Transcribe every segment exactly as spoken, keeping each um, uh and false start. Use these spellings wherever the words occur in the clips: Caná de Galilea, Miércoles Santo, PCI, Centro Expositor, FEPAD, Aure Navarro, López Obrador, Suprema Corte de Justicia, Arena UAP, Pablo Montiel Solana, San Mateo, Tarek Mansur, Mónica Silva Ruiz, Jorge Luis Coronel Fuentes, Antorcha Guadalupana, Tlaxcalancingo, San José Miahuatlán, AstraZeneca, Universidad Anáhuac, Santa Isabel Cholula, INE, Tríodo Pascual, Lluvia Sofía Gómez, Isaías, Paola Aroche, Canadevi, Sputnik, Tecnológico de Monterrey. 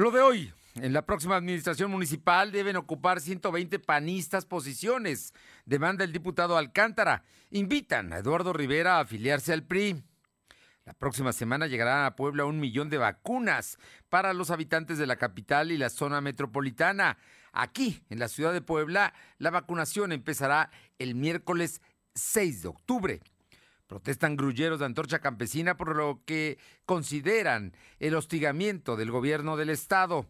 Lo de hoy. En la próxima administración municipal deben ocupar ciento veinte panistas posiciones, demanda el diputado Alcántara. Invitan a Eduardo Rivera a afiliarse al P R I. La próxima semana llegarán a Puebla un millón de vacunas para los habitantes de la capital y la zona metropolitana. Aquí, en la ciudad de Puebla, la vacunación empezará el miércoles seis de octubre. Protestan grulleros de Antorcha Campesina por lo que consideran el hostigamiento del gobierno del estado.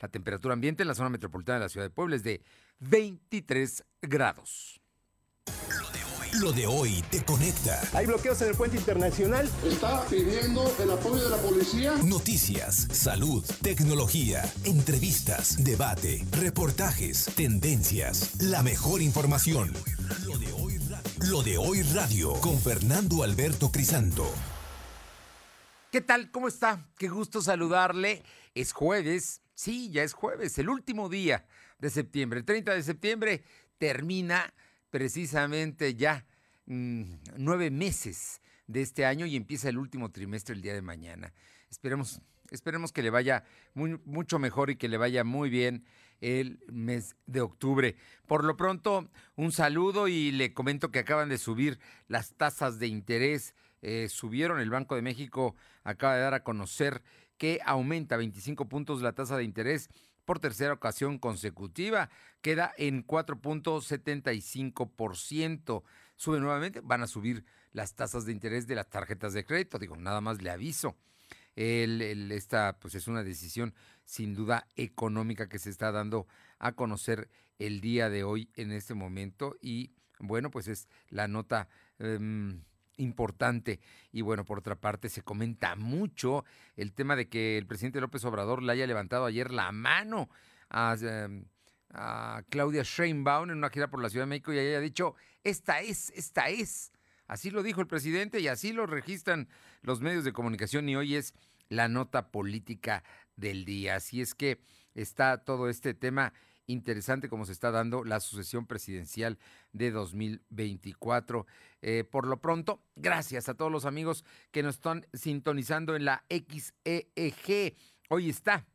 La temperatura ambiente en la zona metropolitana de la ciudad de Puebla es de veintitrés grados. Lo de hoy, lo de hoy te conecta. Hay bloqueos en el puente internacional. Está pidiendo el apoyo de la policía. Noticias, salud, tecnología, entrevistas, debate, reportajes, tendencias, la mejor información. Lo de hoy radio, lo de hoy radio con Fernando Alberto Crisanto. ¿Qué tal? ¿Cómo está? Qué gusto saludarle. Es jueves. Sí, ya es jueves, el último día de septiembre. El treinta de septiembre termina precisamente ya mmm, nueve meses de este año y empieza el último trimestre el día de mañana. Esperemos, esperemos que le vaya muy, mucho mejor y que le vaya muy bien el mes de octubre. Por lo pronto, un saludo y le comento que acaban de subir las tasas de interés. Eh, subieron, el Banco de México acaba de dar a conocer que aumenta veinticinco puntos la tasa de interés por tercera ocasión consecutiva, queda en cuatro punto setenta y cinco por ciento. Sube nuevamente, van a subir las tasas de interés de las tarjetas de crédito, digo, nada más le aviso. El, el, esta pues es una decisión sin duda económica que se está dando a conocer el día de hoy en este momento y bueno, pues es la nota Um, importante. Y bueno, por otra parte, se comenta mucho el tema de que el presidente López Obrador le haya levantado ayer la mano a, a Claudia Sheinbaum en una gira por la Ciudad de México y haya dicho, esta es, esta es. Así lo dijo el presidente y así lo registran los medios de comunicación y hoy es la nota política del día. Así es que está todo este tema interesante como se está dando la sucesión presidencial de dos mil veinticuatro. Eh, por lo pronto, gracias a todos los amigos que nos están sintonizando en la X E G. Hoy está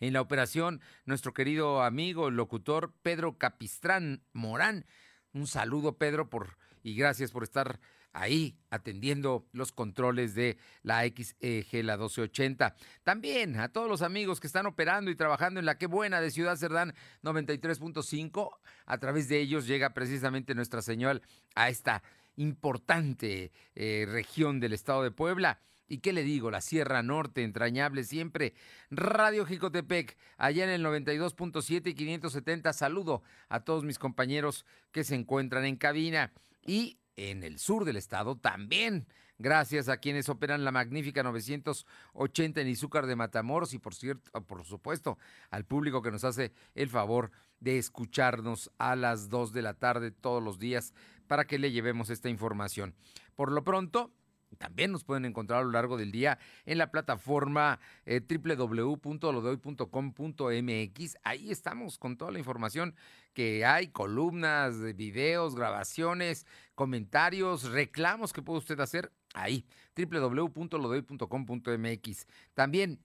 en la operación nuestro querido amigo, el locutor Pedro Capistrán Morán. Un saludo, Pedro, por y gracias por estar ahí atendiendo los controles de la X E G, la doce ochenta. También a todos los amigos que están operando y trabajando en la Qué Buena de Ciudad Cerdán noventa y tres punto cinco. A través de ellos llega precisamente nuestra señal a esta importante eh, región del estado de Puebla. ¿Y qué le digo? La Sierra Norte, entrañable siempre. Radio Jicotepec, allá en el noventa y dos punto siete y quinientos setenta. Saludo a todos mis compañeros que se encuentran en cabina. Y en el sur del estado también, gracias a quienes operan la magnífica novecientos ochenta en Izúcar de Matamoros y por cierto, por supuesto, al público que nos hace el favor de escucharnos a las dos de la tarde todos los días para que le llevemos esta información. Por lo pronto, también nos pueden encontrar a lo largo del día en la plataforma eh, doble u doble u doble u punto lodehoy punto com punto m x. Ahí estamos con toda la información que hay, columnas, videos, grabaciones, comentarios, reclamos que puede usted hacer ahí, doble u doble u doble u punto lodehoy punto com punto m x. También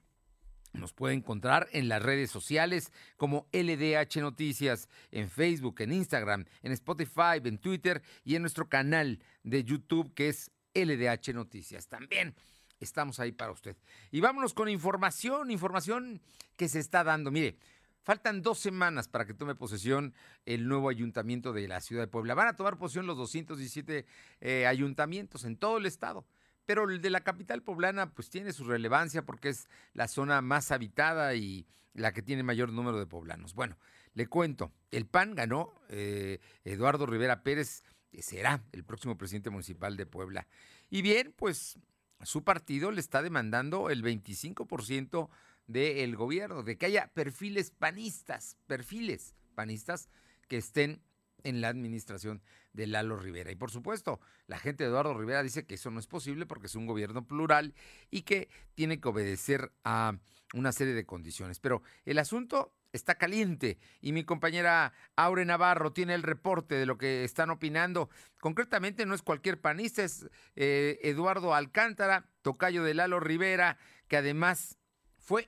nos puede encontrar en las redes sociales como L D H Noticias, en Facebook, en Instagram, en Spotify, en Twitter y en nuestro canal de YouTube que es L D H Noticias. También estamos ahí para usted. Y vámonos con información, información que se está dando. Mire, faltan dos semanas para que tome posesión el nuevo ayuntamiento de la ciudad de Puebla. Van a tomar posesión los doscientos diecisiete eh, ayuntamientos en todo el estado. Pero el de la capital poblana pues tiene su relevancia porque es la zona más habitada y la que tiene mayor número de poblanos. Bueno, le cuento, el P A N ganó, eh, Eduardo Rivera Pérez que será el próximo presidente municipal de Puebla. Y bien, pues su partido le está demandando el veinticinco por ciento del gobierno, de que haya perfiles panistas, perfiles panistas que estén en la administración de Lalo Rivera. Y por supuesto, la gente de Eduardo Rivera dice que eso no es posible porque es un gobierno plural y que tiene que obedecer a una serie de condiciones. Pero el asunto está caliente y mi compañera Aure Navarro tiene el reporte de lo que están opinando. Concretamente no es cualquier panista, es eh, Eduardo Alcántara, tocayo de Lalo Rivera, que además fue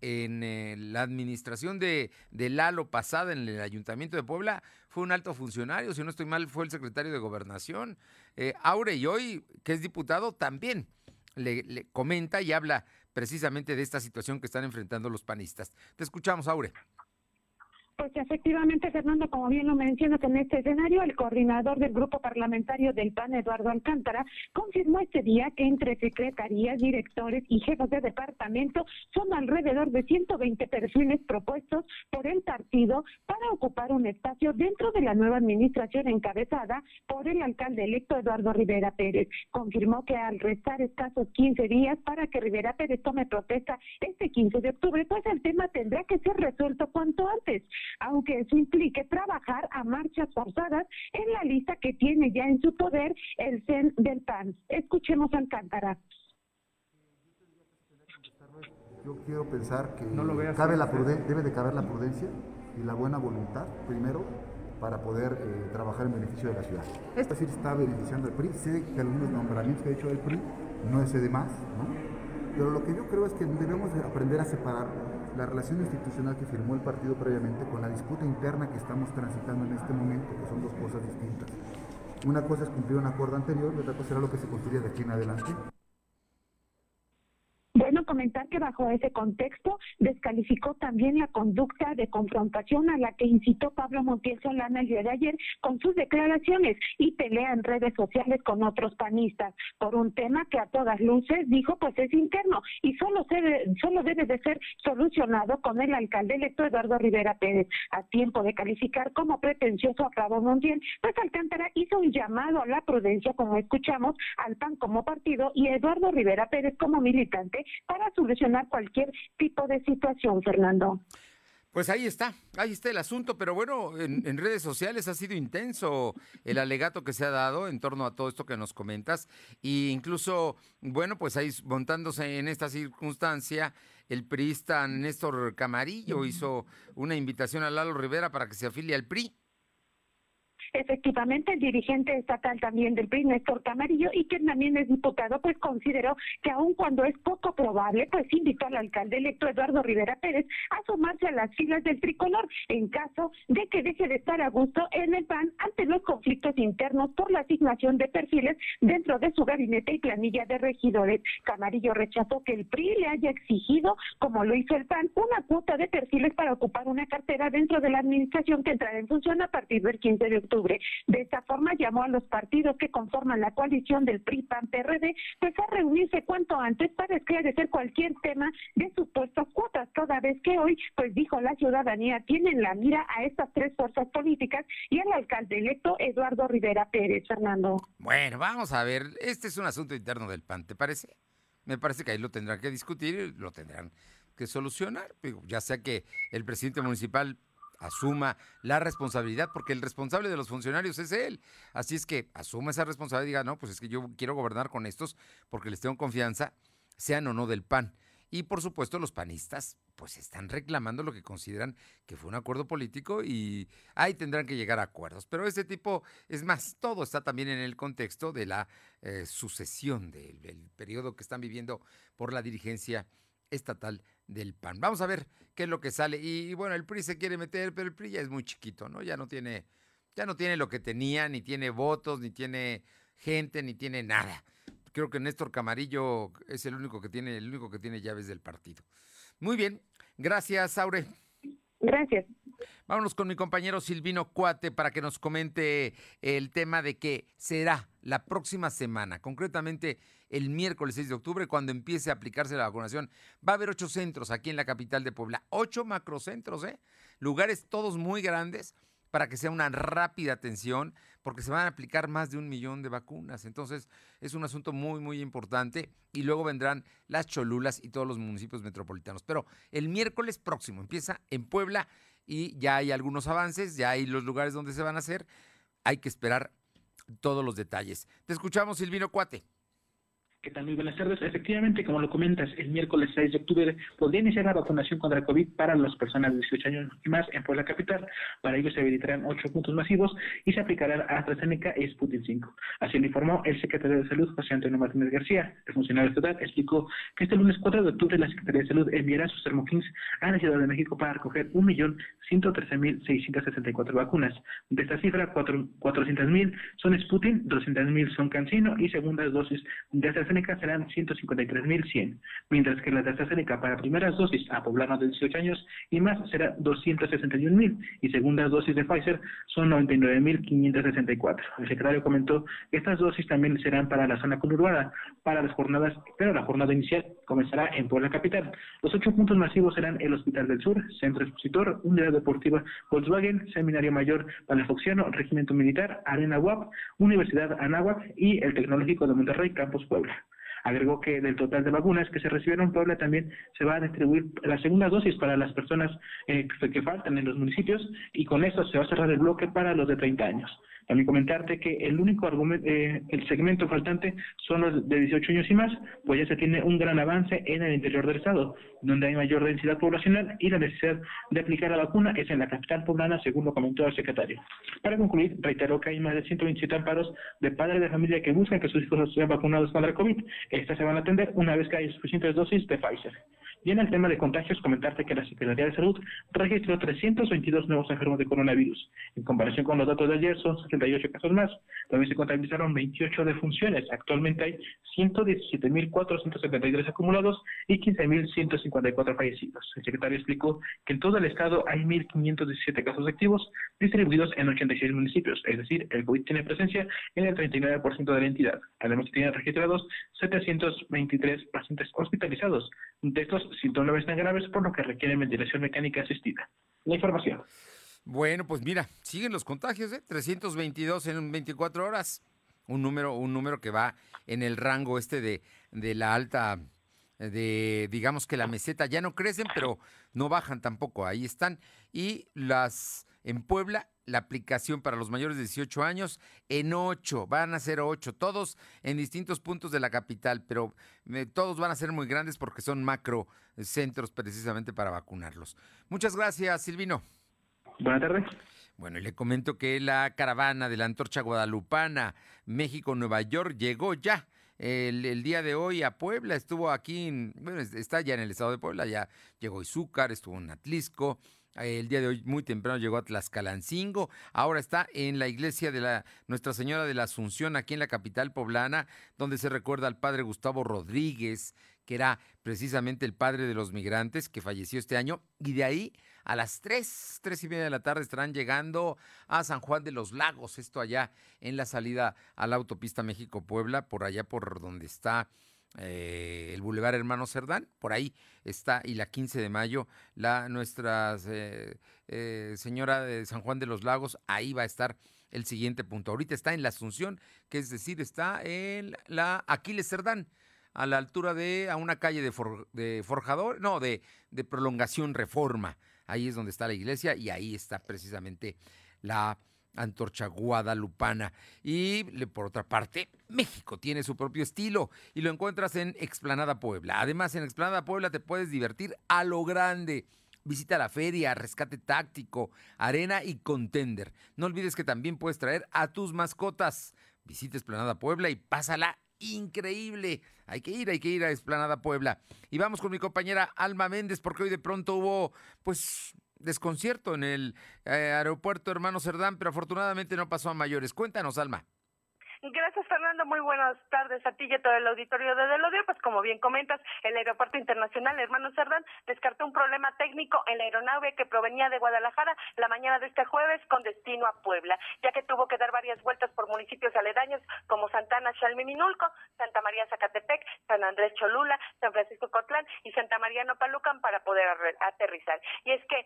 en eh, la administración de, de Lalo pasada en el Ayuntamiento de Puebla, fue un alto funcionario, si no estoy mal fue el secretario de Gobernación. Eh, Aure, y hoy, que es diputado, también le, le comenta y habla precisamente de esta situación que están enfrentando los panistas. Te escuchamos, Aure. Pues efectivamente, Fernando, como bien lo mencionas, en este escenario, el coordinador del grupo parlamentario del P A N, Eduardo Alcántara, confirmó este día que entre secretarías, directores y jefes de departamento son alrededor de ciento veinte perfiles propuestos por el partido para ocupar un espacio dentro de la nueva administración encabezada por el alcalde electo Eduardo Rivera Pérez. Confirmó que al restar escasos quince días para que Rivera Pérez tome protesta este quince de octubre, pues el tema tendrá que ser resuelto cuanto antes, aunque eso implique trabajar a marchas forzadas en la lista que tiene ya en su poder el C E N del P A N. Escuchemos a Alcántara. Yo quiero pensar que no lo voy a cabe la pruden- debe de caber la prudencia y la buena voluntad primero para poder eh, trabajar en beneficio de la ciudad. Es decir, está beneficiando el P R I. Sé que algunos nombramientos que ha hecho el P R I no es de más, ¿no? Pero lo que yo creo es que debemos aprender a separar la relación institucional que firmó el partido previamente con la disputa interna que estamos transitando en este momento, que son dos cosas distintas. Una cosa es cumplir un acuerdo anterior y otra cosa será lo que se construye de aquí en adelante. Bueno, comentar que bajo ese contexto descalificó también la conducta de confrontación a la que incitó Pablo Montiel Solana el día de ayer con sus declaraciones y pelea en redes sociales con otros panistas por un tema que a todas luces dijo pues es interno y solo, se, solo debe de ser solucionado con el alcalde electo Eduardo Rivera Pérez. A tiempo de calificar como pretencioso a Pablo Montiel, pues Alcántara hizo un llamado a la prudencia, como escuchamos, al P A N como partido y a Eduardo Rivera Pérez como militante, para solucionar cualquier tipo de situación, Fernando. Pues ahí está, ahí está el asunto, pero bueno, en, en redes sociales ha sido intenso el alegato que se ha dado en torno a todo esto que nos comentas, e incluso, bueno, pues ahí montándose en esta circunstancia, el priista Néstor Camarillo uh-huh. hizo una invitación a Lalo Rivera para que se afilie al P R I. Efectivamente, el dirigente estatal también del P R I, Néstor Camarillo, y que también es diputado, pues consideró que aun cuando es poco probable, pues invitó al alcalde electo Eduardo Rivera Pérez a sumarse a las filas del tricolor en caso de que deje de estar a gusto en el P A N ante los conflictos internos por la asignación de perfiles dentro de su gabinete y planilla de regidores. Camarillo rechazó que el P R I le haya exigido, como lo hizo el P A N, una cuota de perfiles para ocupar una cartera dentro de la administración que entrará en función a partir del quince de octubre. De esta forma llamó a los partidos que conforman la coalición del P R I P A N P R D pues a reunirse cuanto antes para esclarecer cualquier tema de supuestas cuotas, toda vez que hoy, pues dijo la ciudadanía, tienen la mira a estas tres fuerzas políticas y al alcalde electo Eduardo Rivera Pérez, Fernando. Bueno, vamos a ver, este es un asunto interno del P A N, ¿te parece? Me parece que ahí lo tendrán que discutir y lo tendrán que solucionar, ya sea que el presidente municipal asuma la responsabilidad, porque el responsable de los funcionarios es él, así es que asuma esa responsabilidad y diga, no, pues es que yo quiero gobernar con estos porque les tengo confianza, sean o no del P A N. Y por supuesto los panistas pues están reclamando lo que consideran que fue un acuerdo político y ahí tendrán que llegar a acuerdos, pero este tipo, es más, todo está también en el contexto de la eh, sucesión del, del periodo que están viviendo por la dirigencia estatal del P A N. Vamos a ver qué es lo que sale. Y, y bueno, el P R I se quiere meter, pero el P R I ya es muy chiquito, ¿no? Ya no tiene, ya no tiene lo que tenía, ni tiene votos, ni tiene gente, ni tiene nada. Creo que Néstor Camarillo es el único que tiene, el único que tiene llaves del partido. Muy bien, gracias, Aure. Gracias. Vámonos con mi compañero Silvino Cuate para que nos comente el tema de que será la próxima semana, concretamente el miércoles seis de octubre, cuando empiece a aplicarse la vacunación. Va a haber ocho centros aquí en la capital de Puebla, ocho macrocentros, ¿eh? Lugares todos muy grandes para que sea una rápida atención, porque se van a aplicar más de un millón de vacunas. Entonces, es un asunto muy, muy importante. Y luego vendrán las Cholulas y todos los municipios metropolitanos. Pero el miércoles próximo empieza en Puebla y ya hay algunos avances, ya hay los lugares donde se van a hacer. Hay que esperar todos los detalles. Te escuchamos, Silvino Cuate. ¿Qué tal? Muy buenas tardes. Efectivamente, como lo comentas, el miércoles seis de octubre podría iniciar la vacunación contra el COVID para las personas de dieciocho años y más en Puebla Capital. Para ello se habilitarán ocho puntos masivos y se aplicarán AstraZeneca y Sputnik cinco. Así lo informó el secretario de Salud, José Antonio Martínez García. El funcionario estatal explicó que este lunes cuatro de octubre la Secretaría de Salud enviará sus termokins a la Ciudad de México para recoger un millón ciento trece mil seiscientas sesenta y cuatro vacunas. De esta cifra, cuatrocientas mil son Sputnik, doscientas mil son CanSino y segundas dosis de AstraZeneca serán ciento cincuenta y tres mil cien, mientras que la de AstraZeneca para primeras dosis a poblanos de dieciocho años y más será doscientas sesenta y un mil y segundas dosis de Pfizer son noventa y nueve mil quinientas sesenta y cuatro. El secretario comentó que estas dosis también serán para la zona conurbada, para las jornadas, pero la jornada inicial comenzará en Puebla Capital. Los ocho puntos masivos serán el Hospital del Sur, Centro Expositor, Unidad Deportiva Volkswagen, Seminario Mayor Palafoxiano, Regimiento Militar, Arena U A P, Universidad Anáhuac y el Tecnológico de Monterrey, Campus Puebla. Agregó que del total de vacunas que se recibieron en Puebla también se va a distribuir las segundas dosis para las personas eh, que faltan en los municipios y con esto se va a cerrar el bloque para los de treinta años. También comentarte que el único argumento, eh, el segmento faltante son los de dieciocho años y más, pues ya se tiene un gran avance en el interior del estado, donde hay mayor densidad poblacional y la necesidad de aplicar la vacuna es en la capital poblana, según lo comentó el secretario. Para concluir, reiteró que hay más de ciento veintisiete amparos de padres de familia que buscan que sus hijos sean vacunados contra el COVID. Estas se van a atender una vez que hay suficientes dosis de Pfizer. Y en el tema de contagios, comentarte que la Secretaría de Salud registró trescientos veintidós nuevos enfermos de coronavirus. En comparación con los datos de ayer, son setenta y ocho casos más. También se contabilizaron veintiocho defunciones. Actualmente hay ciento diecisiete mil cuatrocientos setenta y tres acumulados y quince mil ciento cincuenta y cuatro fallecidos. El secretario explicó que en todo el estado hay mil quinientos diecisiete casos activos distribuidos en ochenta y seis municipios. Es decir, el COVID tiene presencia en el treinta y nueve por ciento de la entidad. Además, se tienen registrados setecientos veintitrés pacientes hospitalizados. De estos, ciento nueve están graves, por lo que requieren ventilación mecánica asistida. La información. Bueno, pues mira, siguen los contagios, ¿eh? trescientos veintidós en veinticuatro horas. Un número un número que va en el rango este de, de la alta, de digamos que la meseta. Ya no crecen, pero no bajan tampoco. Ahí están. Y las en Puebla, la aplicación para los mayores de dieciocho años en ocho, van a ser ocho, todos en distintos puntos de la capital, pero eh, todos van a ser muy grandes porque son macro centros precisamente para vacunarlos. Muchas gracias, Silvino. Buenas tardes. Bueno, y le comento que la caravana de la Antorcha Guadalupana, México-Nueva York, llegó ya el, el día de hoy a Puebla, estuvo aquí, en, bueno, está ya en el estado de Puebla, ya llegó Izúcar, estuvo en Atlixco. El día de hoy muy temprano llegó a Tlaxcalancingo, ahora está en la iglesia de la Nuestra Señora de la Asunción, aquí en la capital poblana, donde se recuerda al padre Gustavo Rodríguez, que era precisamente el padre de los migrantes, que falleció este año, y de ahí a las tres, tres y media de la tarde estarán llegando a San Juan de los Lagos, esto allá en la salida a la autopista México-Puebla, por allá por donde está... Eh, el Boulevard Hermano Cerdán, por ahí está, y la quince de mayo, la Nuestra eh, eh, Señora de San Juan de los Lagos, ahí va a estar el siguiente punto. Ahorita está en la Asunción, que es decir, está en la Aquiles Cerdán, a la altura de, a una calle de, for, de Forjador, no, de, de Prolongación Reforma, ahí es donde está la iglesia y ahí está precisamente la Antorcha Guadalupana. Y por otra parte, México tiene su propio estilo y lo encuentras en Explanada Puebla. Además, en Explanada Puebla te puedes divertir a lo grande. Visita la feria, rescate táctico, arena y contender. No olvides que también puedes traer a tus mascotas. Visita Explanada Puebla y pásala increíble. Hay que ir, hay que ir a Explanada Puebla. Y vamos con mi compañera Alma Méndez, porque hoy de pronto hubo, pues... desconcierto en el eh, aeropuerto Hermano Cerdán, pero afortunadamente no pasó a mayores. Cuéntanos, Alma. Gracias, Fernando. Muy buenas tardes a ti y a todo el auditorio de Del Odio. Pues como bien comentas, el Aeropuerto Internacional Hermano Cerdán descartó un problema técnico en la aeronave que provenía de Guadalajara la mañana de este jueves con destino a Puebla, ya que tuvo que dar varias vueltas por municipios aledaños como Santana, Xalmiminulco, Santa María Zacatepec, San Andrés Cholula, San Francisco Cotlán y Santa María Nopalucan para poder aterrizar. Y es que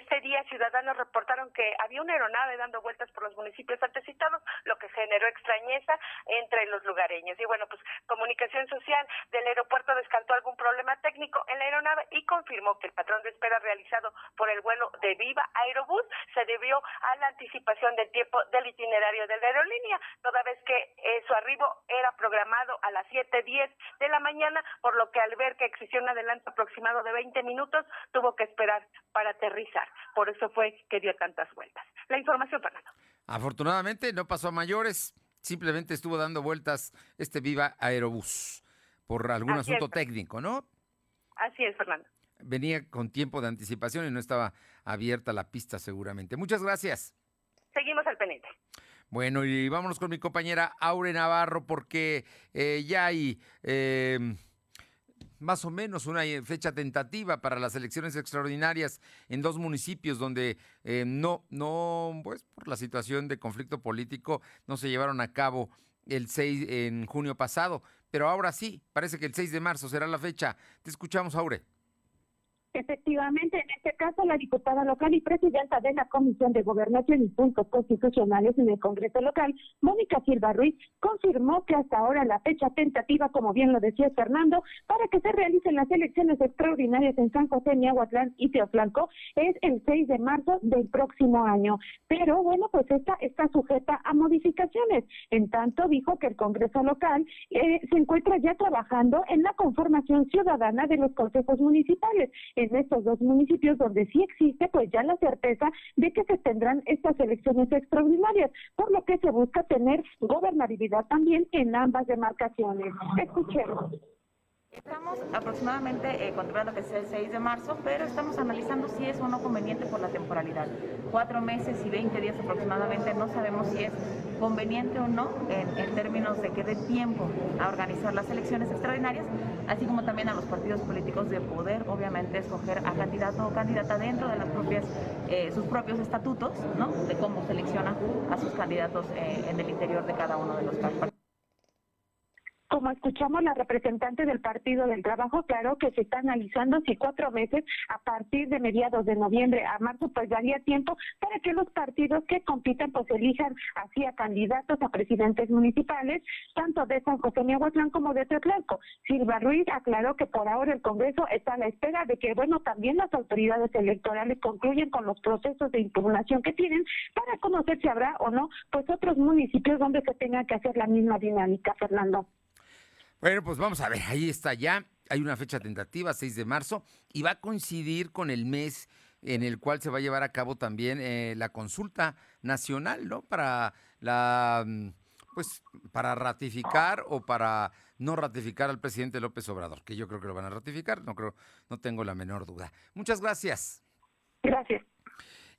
este día ciudadanos reportaron que había una aeronave dando vueltas por los municipios antes citados, lo que se generó extrañeza entre los lugareños. Y bueno, pues Comunicación Social del aeropuerto descartó algún problema técnico en la aeronave y confirmó que el patrón de espera realizado por el vuelo de Viva Aerobús se debió a la anticipación del tiempo del itinerario de la aerolínea, toda vez que eh, su arribo era programado a las siete diez de la mañana, por lo que al ver que existió un adelanto aproximado de veinte minutos, tuvo que esperar para aterrizar. Por eso fue que dio tantas vueltas. La información, Fernando. Afortunadamente no pasó a mayores, simplemente estuvo dando vueltas este Viva Aerobús por algún Así asunto es, técnico, ¿no? Así es, Fernando. Venía con tiempo de anticipación y no estaba abierta la pista seguramente. Muchas gracias. Seguimos al pendiente. Bueno, y vámonos con mi compañera Aure Navarro, porque eh, ya hay eh, más o menos una fecha tentativa para las elecciones extraordinarias en dos municipios donde eh, no, no, pues por la situación de conflicto político no se llevaron a cabo el seis en junio pasado, pero ahora sí, parece que el seis de marzo será la fecha. Te escuchamos, Aure. Efectivamente, en este caso, la diputada local y presidenta de la Comisión de Gobernación y Puntos Constitucionales en el Congreso local, Mónica Silva Ruiz, confirmó que hasta ahora la fecha tentativa, como bien lo decía Fernando, para que se realicen las elecciones extraordinarias en San José, Miahuatlán y Teoflanco es el seis de marzo del próximo año. Pero bueno, pues esta está sujeta a modificaciones. En tanto, dijo que el Congreso local eh, se encuentra ya trabajando en la conformación ciudadana de los consejos municipales en estos dos municipios donde sí existe pues ya la certeza de que se tendrán estas elecciones extraordinarias, por lo que se busca tener gobernabilidad también en ambas demarcaciones. Escuchemos. Estamos aproximadamente eh, contemplando que sea el seis de marzo, pero estamos analizando si es o no conveniente por la temporalidad. Cuatro meses y veinte días aproximadamente, no sabemos si es conveniente o no en, en términos de que dé tiempo a organizar las elecciones extraordinarias, así como también a los partidos políticos de poder, obviamente, escoger a candidato o candidata dentro de las propias, eh, sus propios estatutos, ¿no?, de cómo selecciona a sus candidatos eh, en el interior de cada uno de los partidos. Como escuchamos, la representante del Partido del Trabajo, claro que se está analizando si cuatro meses a partir de mediados de noviembre a marzo, pues daría tiempo para que los partidos que compitan pues elijan así a candidatos a presidentes municipales, tanto de San José Miahuatlán como de Tecnológico. Silva Ruiz aclaró que por ahora el Congreso está a la espera de que, bueno, también las autoridades electorales concluyan con los procesos de impugnación que tienen para conocer si habrá o no pues otros municipios donde se tenga que hacer la misma dinámica, Fernando. Bueno, pues vamos a ver, ahí está ya, hay una fecha tentativa, seis de marzo, y va a coincidir con el mes en el cual se va a llevar a cabo también eh, la consulta nacional, ¿no? Para la, pues, para ratificar o para no ratificar al presidente López Obrador, que yo creo que lo van a ratificar, no creo, no tengo la menor duda. Muchas gracias. Gracias.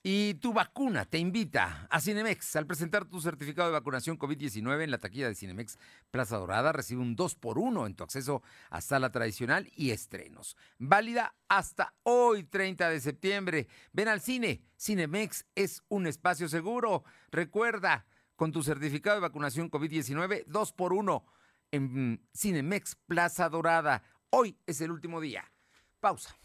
Y Tu Vacuna te invita a Cinemex. Al presentar tu certificado de vacunación COVID diecinueve en la taquilla de Cinemex Plaza Dorada, recibe un dos por uno en tu acceso a sala tradicional y estrenos. Válida hasta hoy, treinta de septiembre. Ven al cine. Cinemex es un espacio seguro. Recuerda, con tu certificado de vacunación COVID diecinueve, dos por uno en Cinemex Plaza Dorada. Hoy es el último día. Pausa.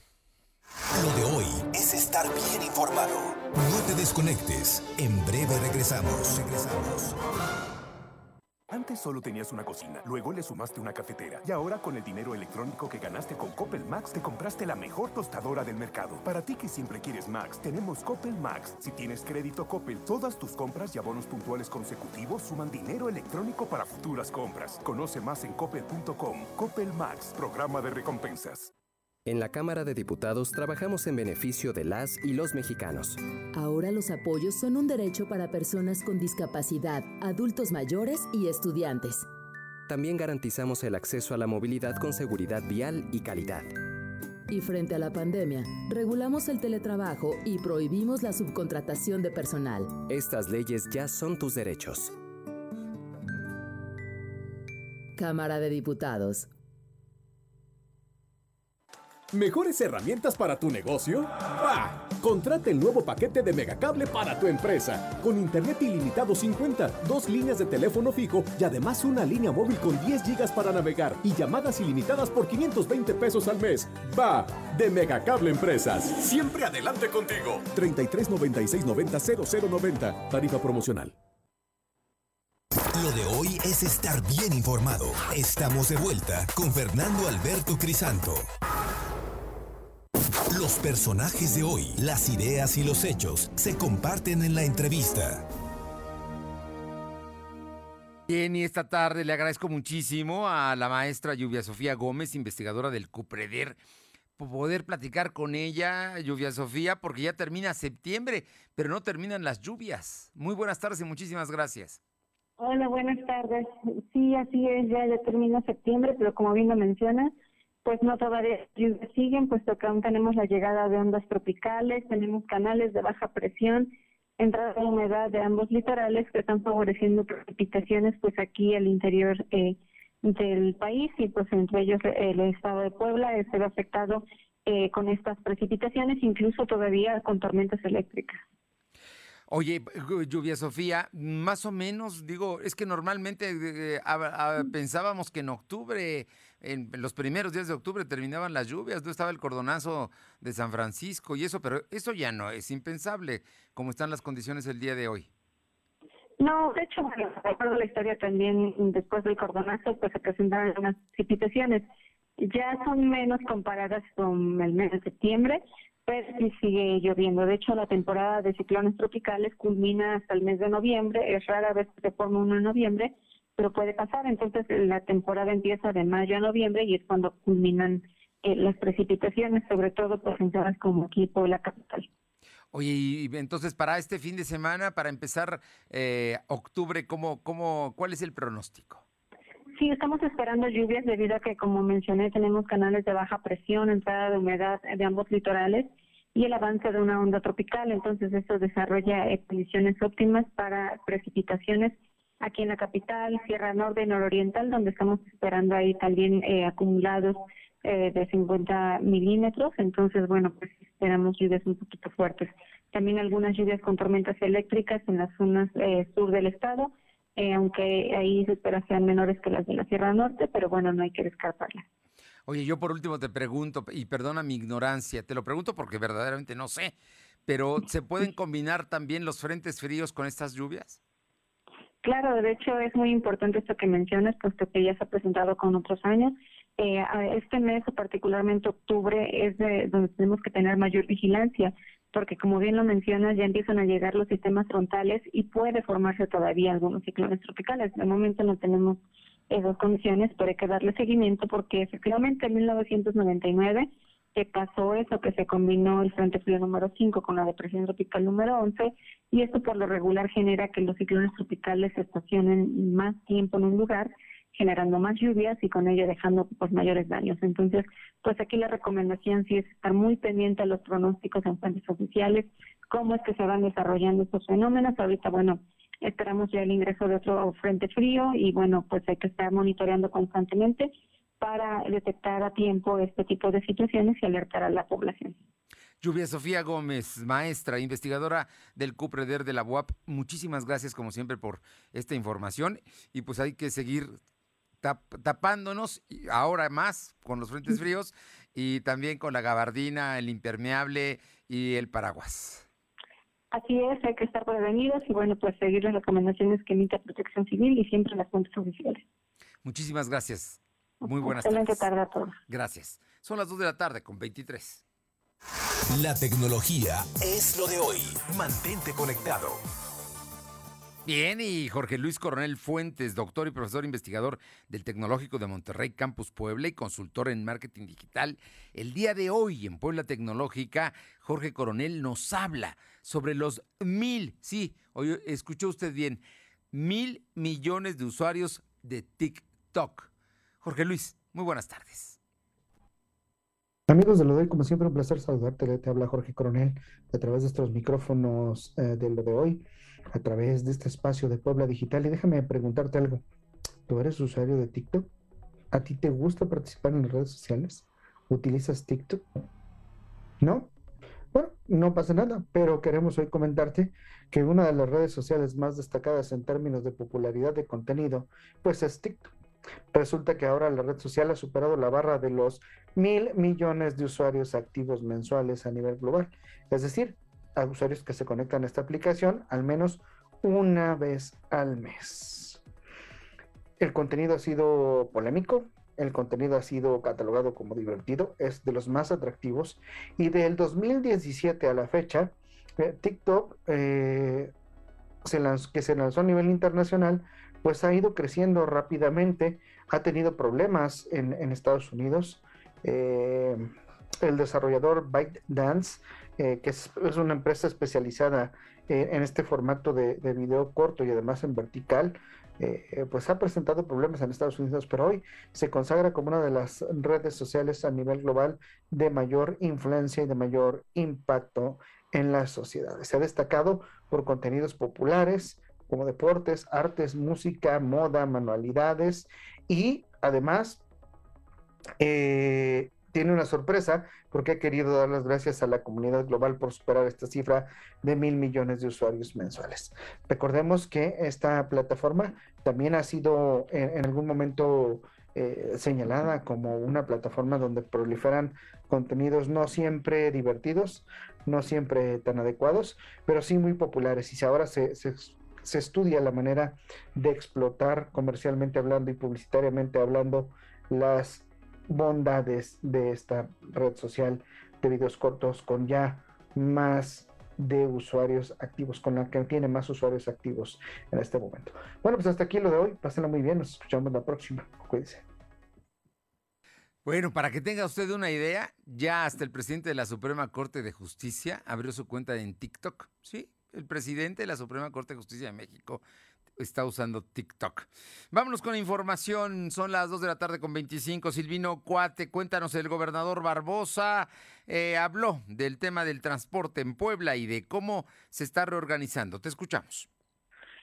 Lo de hoy es estar bien informado. No te desconectes. En breve regresamos. Regresamos. Antes solo tenías una cocina, luego le sumaste una cafetera y ahora con el dinero electrónico que ganaste con Coppel Max te compraste la mejor tostadora del mercado. Para ti que siempre quieres Max, tenemos Coppel Max. Si tienes crédito Coppel, todas tus compras y abonos puntuales consecutivos suman dinero electrónico para futuras compras. Conoce más en coppel punto com. Coppel Max, programa de recompensas. En la Cámara de Diputados trabajamos en beneficio de las y los mexicanos. Ahora los apoyos son un derecho para personas con discapacidad, adultos mayores y estudiantes. También garantizamos el acceso a la movilidad con seguridad vial y calidad. Y frente a la pandemia, regulamos el teletrabajo y prohibimos la subcontratación de personal. Estas leyes ya son tus derechos. Cámara de Diputados. ¿Mejores herramientas para tu negocio? ¡Ah! Contrata el nuevo paquete de Megacable para tu empresa. Con internet ilimitado cincuenta, dos líneas de teléfono fijo y además una línea móvil con diez gigas para navegar y llamadas ilimitadas por quinientos veinte pesos al mes. ¡Va! De Megacable Empresas. Siempre adelante contigo. treinta y tres noventa y seis noventa cero cero noventa. Tarifa promocional. Lo de hoy es estar bien informado. Estamos de vuelta con Fernando Alberto Crisanto. Los personajes de hoy, las ideas y los hechos se comparten en la entrevista. Bien, y esta tarde le agradezco muchísimo a la maestra Lluvia Sofía Gómez, investigadora del CUPREDER, poder platicar con ella, Lluvia Sofía, porque ya termina septiembre, pero no terminan las lluvias. Muy buenas tardes y muchísimas gracias. Hola, buenas tardes. Sí, así es, ya, ya termina septiembre, pero como bien lo menciona, pues no todavía las lluvias siguen, puesto que aún tenemos la llegada de ondas tropicales, tenemos canales de baja presión, entrada de humedad de ambos litorales que están favoreciendo precipitaciones pues aquí al interior eh, del país, y pues entre ellos el estado de Puebla se ve afectado eh, con estas precipitaciones, incluso todavía con tormentas eléctricas. Oye, Lluvia Sofía, más o menos, digo, es que normalmente eh, a, a, pensábamos que en octubre, en los primeros días de octubre terminaban las lluvias, no estaba el cordonazo de San Francisco y eso, pero eso ya no es impensable, como están las condiciones el día de hoy. No, de hecho, bueno, recuerdo la historia también, después del cordonazo, pues se presentaron unas precipitaciones. Ya son menos comparadas con el mes de septiembre, pero sí sigue lloviendo. De hecho, la temporada de ciclones tropicales culmina hasta el mes de noviembre. Es rara vez que se forma uno en noviembre, pero puede pasar. Entonces, la temporada empieza de mayo a noviembre y es cuando culminan eh, las precipitaciones, sobre todo presentadas como aquí por la capital. Oye, y entonces para este fin de semana, para empezar eh, octubre, ¿cómo, cómo, ¿cuál es el pronóstico? Sí, estamos esperando lluvias debido a que, como mencioné, tenemos canales de baja presión, entrada de humedad de ambos litorales y el avance de una onda tropical. Entonces esto desarrolla eh, condiciones óptimas para precipitaciones aquí en la capital, Sierra Norte y Nororiental, donde estamos esperando ahí también eh, acumulados Eh, de cincuenta milímetros, entonces bueno, pues esperamos lluvias un poquito fuertes. También algunas lluvias con tormentas eléctricas en las zonas eh, sur del estado, eh, aunque ahí se espera sean menores que las de la Sierra Norte, pero bueno, no hay que descartarlas. Oye, yo por último te pregunto, y perdona mi ignorancia, te lo pregunto porque verdaderamente no sé, pero ¿se pueden combinar también los frentes fríos con estas lluvias? Claro, de hecho es muy importante esto que mencionas, puesto que ya se ha presentado con otros años. Eh, este mes, particularmente octubre, es de donde tenemos que tener mayor vigilancia, porque como bien lo mencionas, ya empiezan a llegar los sistemas frontales y puede formarse todavía algunos ciclones tropicales. De momento no tenemos esas condiciones, pero hay que darle seguimiento porque efectivamente en mil novecientos noventa y nueve se pasó eso, que se combinó el frente frío número cinco con la depresión tropical número once, y esto por lo regular genera que los ciclones tropicales se estacionen más tiempo en un lugar, generando más lluvias y con ello dejando pues mayores daños. Entonces, pues aquí la recomendación sí es estar muy pendiente a los pronósticos en fuentes oficiales, cómo es que se van desarrollando estos fenómenos. Ahorita, bueno, esperamos ya el ingreso de otro frente frío y bueno, pues hay que estar monitoreando constantemente para detectar a tiempo este tipo de situaciones y alertar a la población. Lluvia Sofía Gómez, maestra, investigadora del CUPREDER de la U A P, muchísimas gracias como siempre por esta información y pues hay que seguir tapándonos ahora más con los frentes fríos y también con la gabardina, el impermeable y el paraguas. Así es, hay que estar prevenidos y bueno, pues seguir las recomendaciones que emite Protección Civil y siempre las fuentes oficiales. Muchísimas gracias. Muy buenas tardes. Excelente tarde a todos. Gracias. Son las dos de la tarde con veintitrés. La tecnología es lo de hoy. Mantente conectado. Bien, y Jorge Luis Coronel Fuentes, doctor y profesor investigador del Tecnológico de Monterrey, Campus Puebla, y consultor en marketing digital. El día de hoy, en Puebla Tecnológica, Jorge Coronel nos habla sobre los mil, sí, hoy escuchó usted bien, mil millones de usuarios de TikTok. Jorge Luis, muy buenas tardes. Amigos de Lodehoy, como siempre un placer saludarte, te habla Jorge Coronel a través de estos micrófonos eh, de Lodehoy, a través de este espacio de Puebla Digital. Y déjame preguntarte algo, ¿tú eres usuario de TikTok? ¿A ti te gusta participar en las redes sociales? ¿Utilizas TikTok? ¿No? Bueno, no pasa nada, pero queremos hoy comentarte que una de las redes sociales más destacadas en términos de popularidad de contenido, pues es TikTok. Resulta que ahora la red social ha superado la barra de los mil millones de usuarios activos mensuales a nivel global. Es decir, a usuarios que se conectan a esta aplicación al menos una vez al mes. El contenido ha sido polémico, el contenido ha sido catalogado como divertido, es de los más atractivos, y del dos mil diecisiete a la fecha, eh, TikTok, eh, se lanzó, que se lanzó a nivel internacional, pues ha ido creciendo rápidamente, ha tenido problemas en, en Estados Unidos. Eh, el desarrollador ByteDance, eh, que es, es una empresa especializada eh, en este formato de, de video corto y además en vertical, eh, pues ha presentado problemas en Estados Unidos, pero hoy se consagra como una de las redes sociales a nivel global de mayor influencia y de mayor impacto en las sociedades. Se ha destacado por contenidos populares como deportes, artes, música, moda, manualidades, y además eh, tiene una sorpresa porque ha querido dar las gracias a la comunidad global por superar esta cifra de mil millones de usuarios mensuales. Recordemos que esta plataforma también ha sido en, en algún momento eh, señalada como una plataforma donde proliferan contenidos no siempre divertidos, no siempre tan adecuados, pero sí muy populares, y si ahora se, se se estudia la manera de explotar comercialmente hablando y publicitariamente hablando las bondades de esta red social de videos cortos, con ya más de usuarios activos, con la que tiene más usuarios activos en este momento. Bueno, pues hasta aquí lo de hoy, pásenla muy bien, nos escuchamos la próxima, cuídense. Bueno, para que tenga usted una idea, ya hasta el presidente de la Suprema Corte de Justicia abrió su cuenta en TikTok, ¿sí? El presidente de la Suprema Corte de Justicia de México está usando TikTok. Vámonos con información. Son las dos de la tarde con veinticinco. Silvino Cuate, cuéntanos, el gobernador Barbosa eh, habló del tema del transporte en Puebla y de cómo se está reorganizando. Te escuchamos.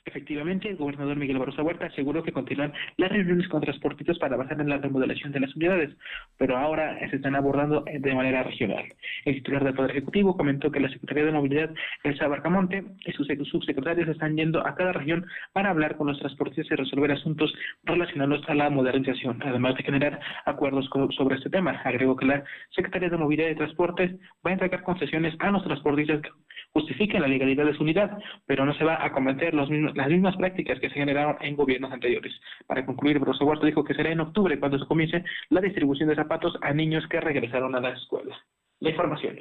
Efectivamente, el gobernador Miguel Barbosa Huerta aseguró que continúan las reuniones con transportistas para avanzar en la remodelación de las unidades, pero ahora se están abordando de manera regional. El titular del Poder Ejecutivo comentó que la Secretaría de Movilidad, Elsa Barcamonte, y sus subsecretarios están yendo a cada región para hablar con los transportistas y resolver asuntos relacionados a la modernización, además de generar acuerdos sobre este tema. Agregó que la Secretaría de Movilidad y Transportes va a entregar concesiones a los transportistas que justifiquen la legalidad de su unidad, pero no se va a cometer los mismos las mismas prácticas que se generaron en gobiernos anteriores. Para concluir, Barbosa Huerta dijo que será en octubre cuando se comience la distribución de zapatos a niños que regresaron a las escuelas. La información.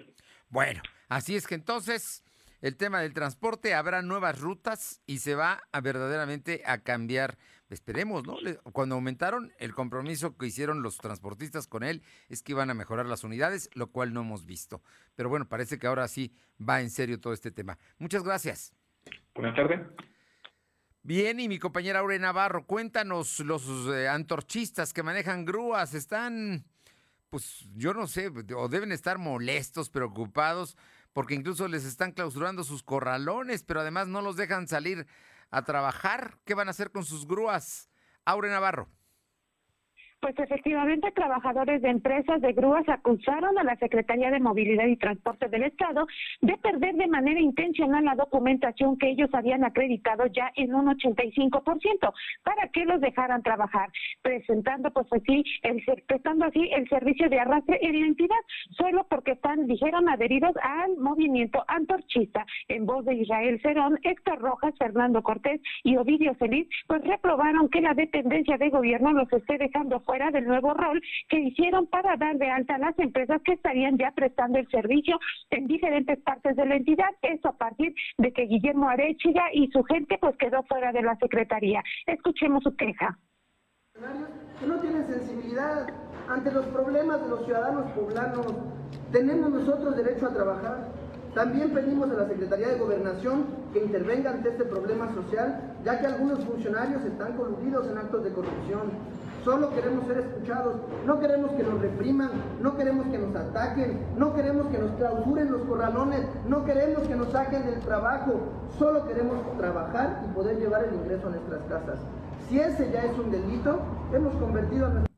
Bueno, así es que entonces el tema del transporte, habrá nuevas rutas y se va a verdaderamente a cambiar. Esperemos, ¿no? Cuando aumentaron, el compromiso que hicieron los transportistas con él es que iban a mejorar las unidades, lo cual no hemos visto. Pero bueno, parece que ahora sí va en serio todo este tema. Muchas gracias. Buenas tardes. Bien, y mi compañera Aure Navarro, cuéntanos, los eh, antorchistas que manejan grúas están, pues yo no sé, o deben estar molestos, preocupados, porque incluso les están clausurando sus corralones, pero además no los dejan salir a trabajar. ¿Qué van a hacer con sus grúas? Aure Navarro. Pues efectivamente, trabajadores de empresas de grúas acusaron a la Secretaría de Movilidad y Transportes del Estado de perder de manera intencional la documentación que ellos habían acreditado ya en un ochenta y cinco por ciento para que los dejaran trabajar, presentando pues así el, prestando así el servicio de arrastre en la entidad, solo porque están, dijeron, adheridos al movimiento antorchista. En voz de Israel Cerón, Héctor Rojas, Fernando Cortés y Ovidio Feliz, pues reprobaron que la dependencia de gobierno los esté dejando fuera Fuera del nuevo rol que hicieron para dar de alta a las empresas que estarían ya prestando el servicio en diferentes partes de la entidad. Esto a partir de que Guillermo Arechiga y su gente pues quedó fuera de la Secretaría. Escuchemos su queja. Que no tienen sensibilidad ante los problemas de los ciudadanos poblanos. Tenemos nosotros derecho a trabajar. También pedimos a la Secretaría de Gobernación que intervenga ante este problema social, ya que algunos funcionarios están coludidos en actos de corrupción. Solo queremos ser escuchados, no queremos que nos repriman, no queremos que nos ataquen, no queremos que nos clausuren los corralones, no queremos que nos saquen del trabajo, solo queremos trabajar y poder llevar el ingreso a nuestras casas. Si ese ya es un delito, hemos convertido a nuestra...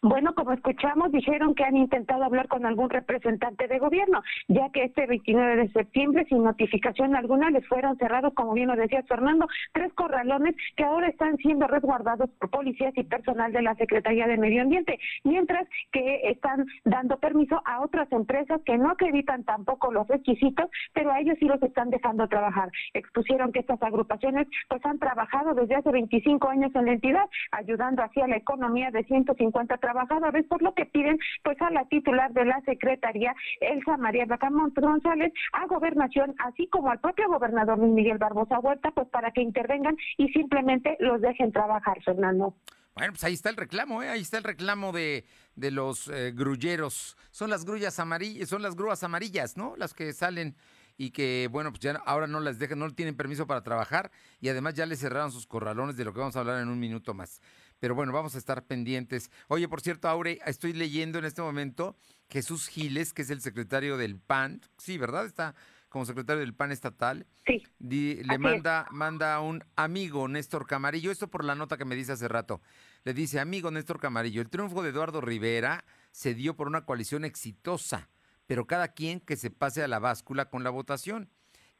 Bueno, como escuchamos, dijeron que han intentado hablar con algún representante de gobierno, ya que este veintinueve de septiembre, sin notificación alguna, les fueron cerrados, como bien lo decía Fernando, tres corralones que ahora están siendo resguardados por policías y personal de la Secretaría de Medio Ambiente, mientras que están dando permiso a otras empresas que no acreditan tampoco los requisitos, pero a ellos sí los están dejando trabajar. Expusieron que estas agrupaciones pues han trabajado desde hace veinticinco años en la entidad, ayudando así a la economía de ciento cincuenta trabajadores. trabajadores, por lo que piden pues a la titular de la Secretaría, Elsa María Bacamón González, a Gobernación, así como al propio gobernador Miguel Barbosa Huerta, pues para que intervengan y simplemente los dejen trabajar, Fernando. Bueno, pues ahí está el reclamo, ¿eh? Ahí está el reclamo de, de los eh, grulleros. Son las grullas amarillas, son las grúas amarillas, ¿no? Las que salen y que, bueno, pues ya ahora no las dejan, no tienen permiso para trabajar y además ya les cerraron sus corralones, de lo que vamos a hablar en un minuto más. Pero bueno, vamos a estar pendientes. Oye, por cierto, Aure, estoy leyendo en este momento Jesús Giles, que es el secretario del P A N, sí, ¿verdad? Está como secretario del P A N estatal. Sí. Di, le manda, manda a un amigo, Néstor Camarillo, esto por la nota que me dice hace rato. Le dice, amigo Néstor Camarillo, el triunfo de Eduardo Rivera se dio por una coalición exitosa, pero cada quien que se pase a la báscula con la votación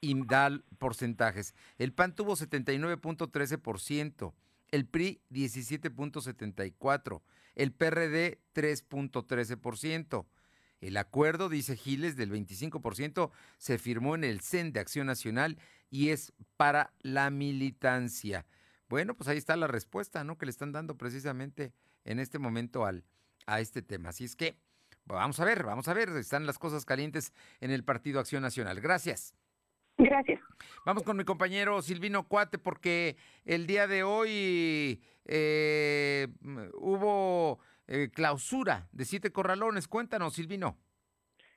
y da porcentajes. El P A N tuvo setenta y nueve punto trece por ciento. El P R I diecisiete punto setenta y cuatro, el P R D tres punto trece por ciento. El acuerdo, dice Giles, del veinticinco por ciento se firmó en el C E N de Acción Nacional y es para la militancia. Bueno, pues ahí está la respuesta, ¿no?, que le están dando precisamente en este momento al, a este tema. Así es que vamos a ver, vamos a ver, están las cosas calientes en el Partido Acción Nacional. Gracias. Gracias. Vamos con mi compañero Silvino Cuate, porque el día de hoy eh, hubo eh, clausura de siete corralones. Cuéntanos, Silvino.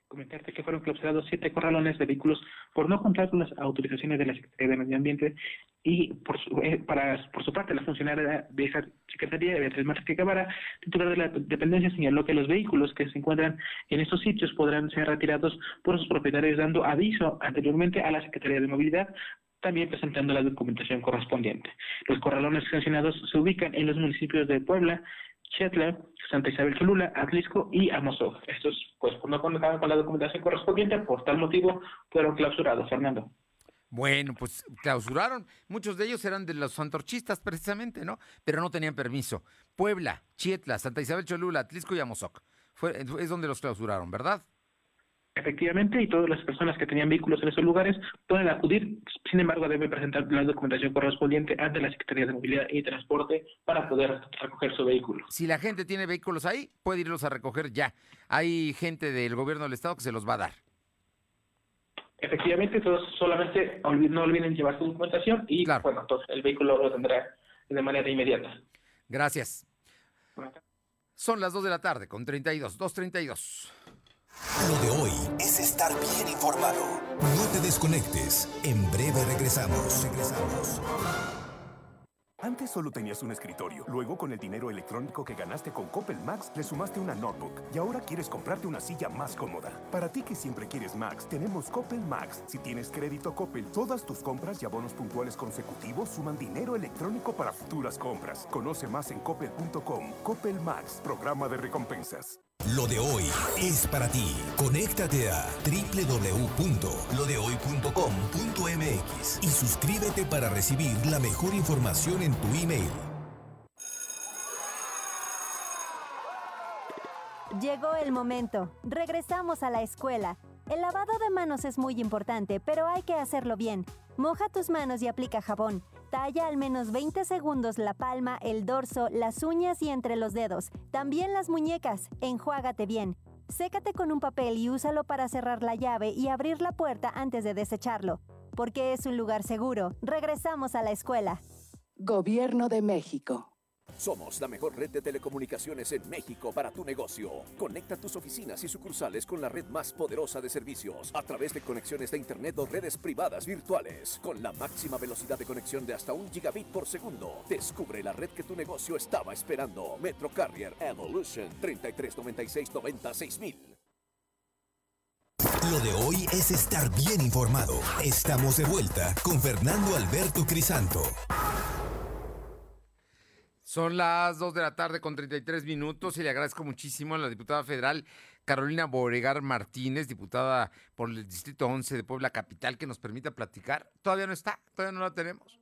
Comentarte que fueron clausurados siete corralones de vehículos por no contar con las autorizaciones de la Secretaría de Medio Ambiente y por su, eh, para, por su parte la funcionaria de esa Secretaría, Beatriz Márquez Guevara, titular de la dependencia, señaló que los vehículos que se encuentran en estos sitios podrán ser retirados por sus propietarios dando aviso anteriormente a la Secretaría de Movilidad, también presentando la documentación correspondiente. Los corralones sancionados se ubican en los municipios de Puebla, Chetla, Santa Isabel Cholula, Atlixco y Amozoc. Estos, pues, no contaban con la documentación correspondiente, por tal motivo fueron clausurados, Fernando. Bueno, pues clausuraron. Muchos de ellos eran de los antorchistas, precisamente, ¿no? Pero no tenían permiso. Puebla, Chetla, Santa Isabel Cholula, Atlixco y Amozoc. Fue, es donde los clausuraron, ¿verdad? Efectivamente, y todas las personas que tenían vehículos en esos lugares pueden acudir, sin embargo deben presentar la documentación correspondiente ante la Secretaría de Movilidad y Transporte para poder recoger su vehículo. Si la gente tiene vehículos ahí, puede irlos a recoger ya. Hay gente del gobierno del estado que se los va a dar. Efectivamente, todos solamente no olviden llevar su documentación y claro, bueno, entonces el vehículo lo tendrá de manera inmediata. Gracias. Son las dos de la tarde con treinta y dos, dos treinta y dos. Lo de hoy es estar bien informado. No te desconectes. En breve regresamos. Regresamos. Antes solo tenías un escritorio, luego con el dinero electrónico que ganaste con Coppel Max le sumaste una notebook y ahora quieres comprarte una silla más cómoda. Para ti que siempre quieres Max, tenemos Coppel Max. Si tienes crédito Coppel, todas tus compras y abonos puntuales consecutivos suman dinero electrónico para futuras compras. Conoce más en coppel punto com. Coppel Max, programa de recompensas. Lo de hoy es para ti. Conéctate a doble u doble u doble u punto lo de hoy punto com punto m x y suscríbete para recibir la mejor información en tu email. Llegó el momento. Regresamos a la escuela. El lavado de manos es muy importante, pero hay que hacerlo bien. Moja tus manos y aplica jabón. Talla al menos veinte segundos la palma, el dorso, las uñas y entre los dedos. También las muñecas. Enjuágate bien. Sécate con un papel y úsalo para cerrar la llave y abrir la puerta antes de desecharlo. Porque es un lugar seguro. Regresamos a la escuela. Gobierno de México. Somos la mejor red de telecomunicaciones en México para tu negocio. Conecta tus oficinas y sucursales con la red más poderosa de servicios a través de conexiones de internet o redes privadas virtuales. Con la máxima velocidad de conexión de hasta un gigabit por segundo. Descubre la red que tu negocio estaba esperando. Metro Carrier Evolution treinta y tres noventa y seis noventa y seis mil. Lo de hoy es estar bien informado. Estamos de vuelta con Fernando Alberto Crisanto. Son las dos de la tarde con treinta y tres minutos y le agradezco muchísimo a la diputada federal Carolina Beauregard Martínez, diputada por el Distrito once de Puebla Capital, que nos permita platicar. ¿Todavía no está? ¿Todavía no la tenemos?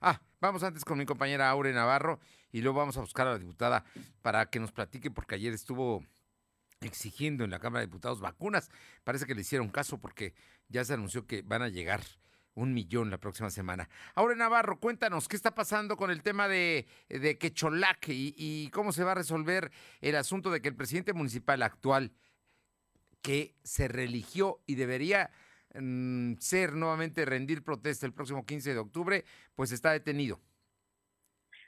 Ah, vamos antes con mi compañera Aure Navarro y luego vamos a buscar a la diputada para que nos platique, porque ayer estuvo exigiendo en la Cámara de Diputados vacunas. Parece que le hicieron caso porque ya se anunció que van a llegar un millón la próxima semana. Aure Navarro, cuéntanos, ¿qué está pasando con el tema de, de Quecholac y, y cómo se va a resolver el asunto de que el presidente municipal actual, que se reeligió y debería mmm, ser nuevamente rendir protesta el próximo quince de octubre, pues está detenido?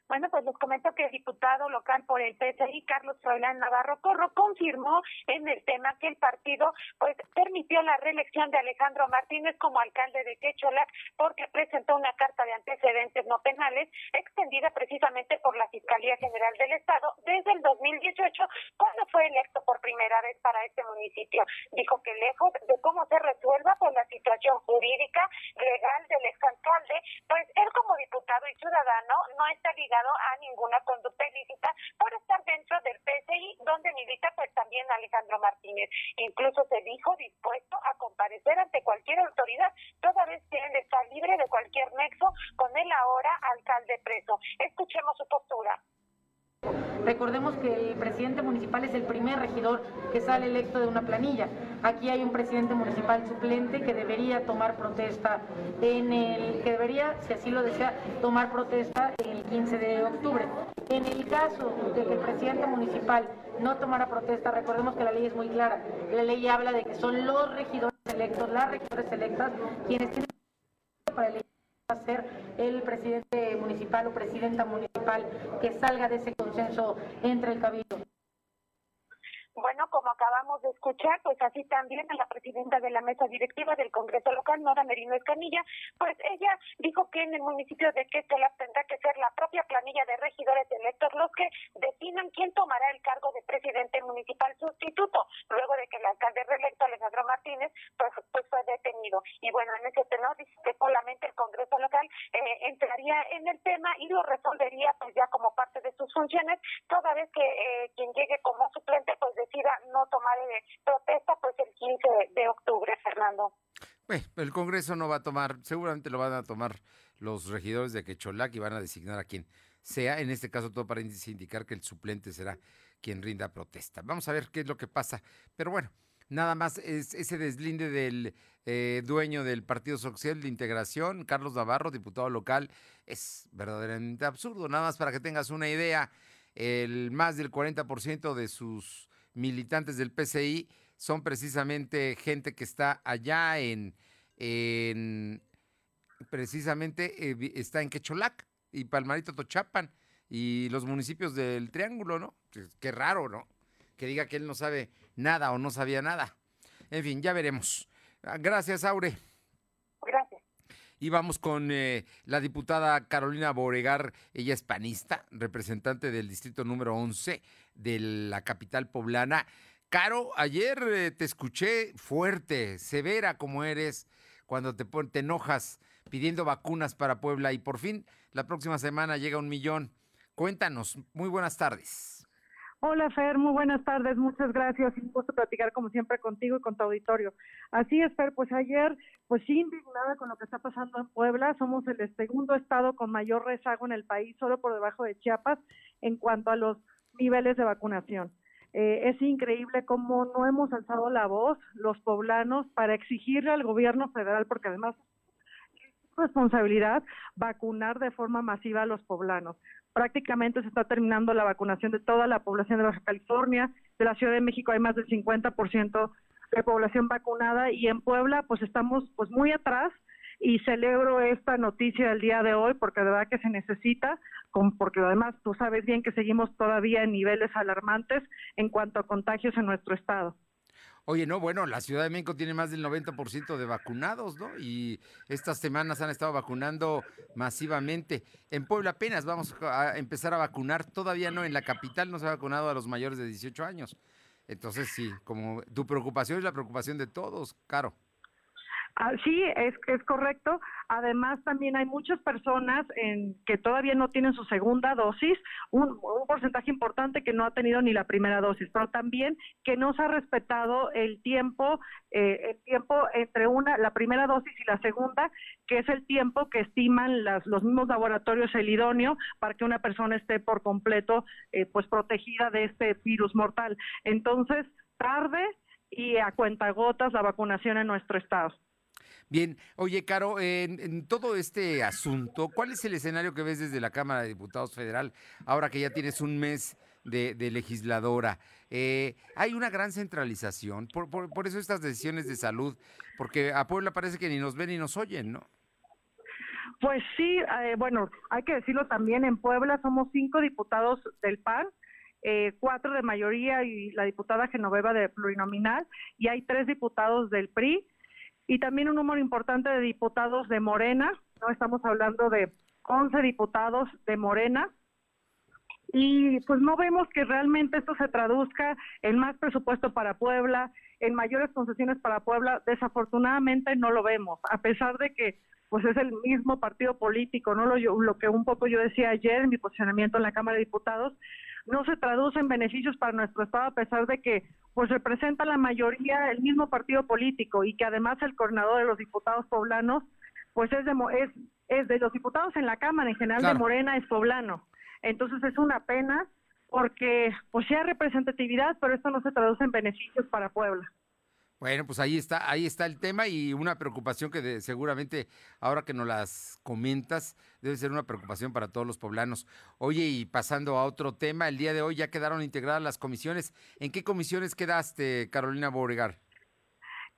Bueno, pues les comento que el diputado local por el P S I, Carlos Froilán Navarro Corro, confirmó en el tema que el partido pues permitió la reelección de Alejandro Martínez como alcalde de Quecholac porque presentó una carta de antecedentes no penales extendida precisamente por la Fiscalía General del Estado desde el dos mil dieciocho, cuando fue electo por primera vez para este municipio. Dijo que lejos de cómo se resuelva por la situación jurídica legal del exalcalde, pues él como diputado y ciudadano no está ligado a ninguna conducta ilícita por estar dentro del P S I, donde milita pues también Alejandro Martínez. Incluso se dijo dispuesto a comparecer ante cualquier autoridad, toda vez que él está libre de cualquier nexo con el ahora alcalde preso. Escuchemos su postura. Recordemos que el presidente municipal es el primer regidor que sale electo de una planilla. Aquí hay un presidente municipal suplente que debería tomar protesta en el, que debería, si así lo desea, tomar protesta el quince de octubre. En el caso de que el presidente municipal no tomara protesta, recordemos que la ley es muy clara. La ley habla de que son los regidores electos, las regidores electas, quienes tienen para elegir a ser el presidente municipal o presidenta municipal que salga de ese consenso entre el cabildo. Bueno, como acabamos de escuchar, pues así también a la presidenta de la mesa directiva del Congreso Local, Nora Merino Escamilla, pues ella dijo que en el municipio de Quecholac tendrá que ser la propia planilla de regidores electos los que definan quién tomará el cargo de presidente municipal sustituto, luego de que el alcalde reelecto Alejandro Martínez pues, pues fue detenido. Y bueno, en ese tenor dice que solamente el Congreso Local eh, entraría en el tema y lo resolvería pues ya como parte de sus funciones, toda vez que eh, quien llegue como suplente pues decida no tomar protesta pues el quince de octubre, Fernando. Bueno, el Congreso no va a tomar, seguramente lo van a tomar los regidores de Quecholac y van a designar a quien sea, en este caso todo para indicar que el suplente será quien rinda protesta. Vamos a ver qué es lo que pasa, pero bueno, nada más es ese deslinde del eh, dueño del Partido Social de Integración, Carlos Navarro, diputado local, es verdaderamente absurdo. Nada más para que tengas una idea, el más del cuarenta por ciento de sus militantes del P C I son precisamente gente que está allá en, en precisamente eh, está en Quecholac y Palmarito Tochapan y los municipios del Triángulo, ¿no? Qué raro, ¿no? Que diga que él no sabe nada o no sabía nada. En fin, ya veremos. Gracias, Aure. Gracias. Y vamos con eh, la diputada Carolina Beauregard, ella es panista, representante del distrito número once de la capital poblana. Caro, ayer eh, te escuché fuerte, severa como eres, cuando te, te enojas pidiendo vacunas para Puebla y por fin la próxima semana llega un millón. Cuéntanos, muy buenas tardes. Hola Fer, muy buenas tardes, muchas gracias, un gusto platicar como siempre contigo y con tu auditorio. Así es Fer, pues ayer, pues sí, indignada con lo que está pasando en Puebla, somos el segundo estado con mayor rezago en el país, solo por debajo de Chiapas, en cuanto a los niveles de vacunación. Eh, es increíble cómo no hemos alzado la voz los poblanos para exigirle al gobierno federal, porque además es responsabilidad vacunar de forma masiva a los poblanos. Prácticamente se está terminando la vacunación de toda la población de Baja California, de la Ciudad de México hay más del cincuenta por ciento de población vacunada y en Puebla pues estamos pues muy atrás y celebro esta noticia del día de hoy porque de verdad que se necesita, con, porque además tú sabes bien que seguimos todavía en niveles alarmantes en cuanto a contagios en nuestro estado. Oye, no, bueno, la Ciudad de México tiene más del noventa por ciento de vacunados, ¿no? Y estas semanas han estado vacunando masivamente. En Puebla apenas vamos a empezar a vacunar, todavía no, en la capital no se ha vacunado a los mayores de dieciocho años. Entonces, sí, como tu preocupación es la preocupación de todos, Caro. Ah, sí, es, es correcto. Además, también hay muchas personas en, que todavía no tienen su segunda dosis, un, un porcentaje importante que no ha tenido ni la primera dosis, pero también que no se ha respetado el tiempo, eh, el tiempo entre una, la primera dosis y la segunda, que es el tiempo que estiman las, los mismos laboratorios el idóneo para que una persona esté por completo, eh, pues protegida de este virus mortal. Entonces, tarde y a cuentagotas la vacunación en nuestro estado. Bien, oye, Caro, en, en todo este asunto, ¿cuál es el escenario que ves desde la Cámara de Diputados Federal, ahora que ya tienes un mes de, de legisladora? Eh, hay una gran centralización, por, por, por eso estas decisiones de salud, porque a Puebla parece que ni nos ven ni nos oyen, ¿no? Pues sí, eh, bueno, hay que decirlo también, en Puebla somos cinco diputados del P A N, Eh, cuatro de mayoría y la diputada Genoveva de plurinominal, y hay tres diputados del P R I y también un número importante de diputados de Morena, ¿no? Estamos hablando de once diputados de Morena y pues no vemos que realmente esto se traduzca en más presupuesto para Puebla, en mayores concesiones para Puebla. Desafortunadamente no lo vemos, a pesar de que pues es el mismo partido político, ¿no? Lo, yo, lo que un poco yo decía ayer en mi posicionamiento en la Cámara de Diputados, no se traduce en beneficios para nuestro estado, a pesar de que pues representa la mayoría el mismo partido político y que además el coordinador de los diputados poblanos pues es de es, es de los diputados en la Cámara en general, claro, de Morena es poblano. Entonces es una pena porque pues sí hay representatividad, pero esto no se traduce en beneficios para Puebla. Bueno, pues ahí está, ahí está el tema y una preocupación que de, seguramente ahora que nos las comentas debe ser una preocupación para todos los poblanos. Oye, y pasando a otro tema, el día de hoy ya quedaron integradas las comisiones. ¿En qué comisiones quedaste, Carolina Beauregar?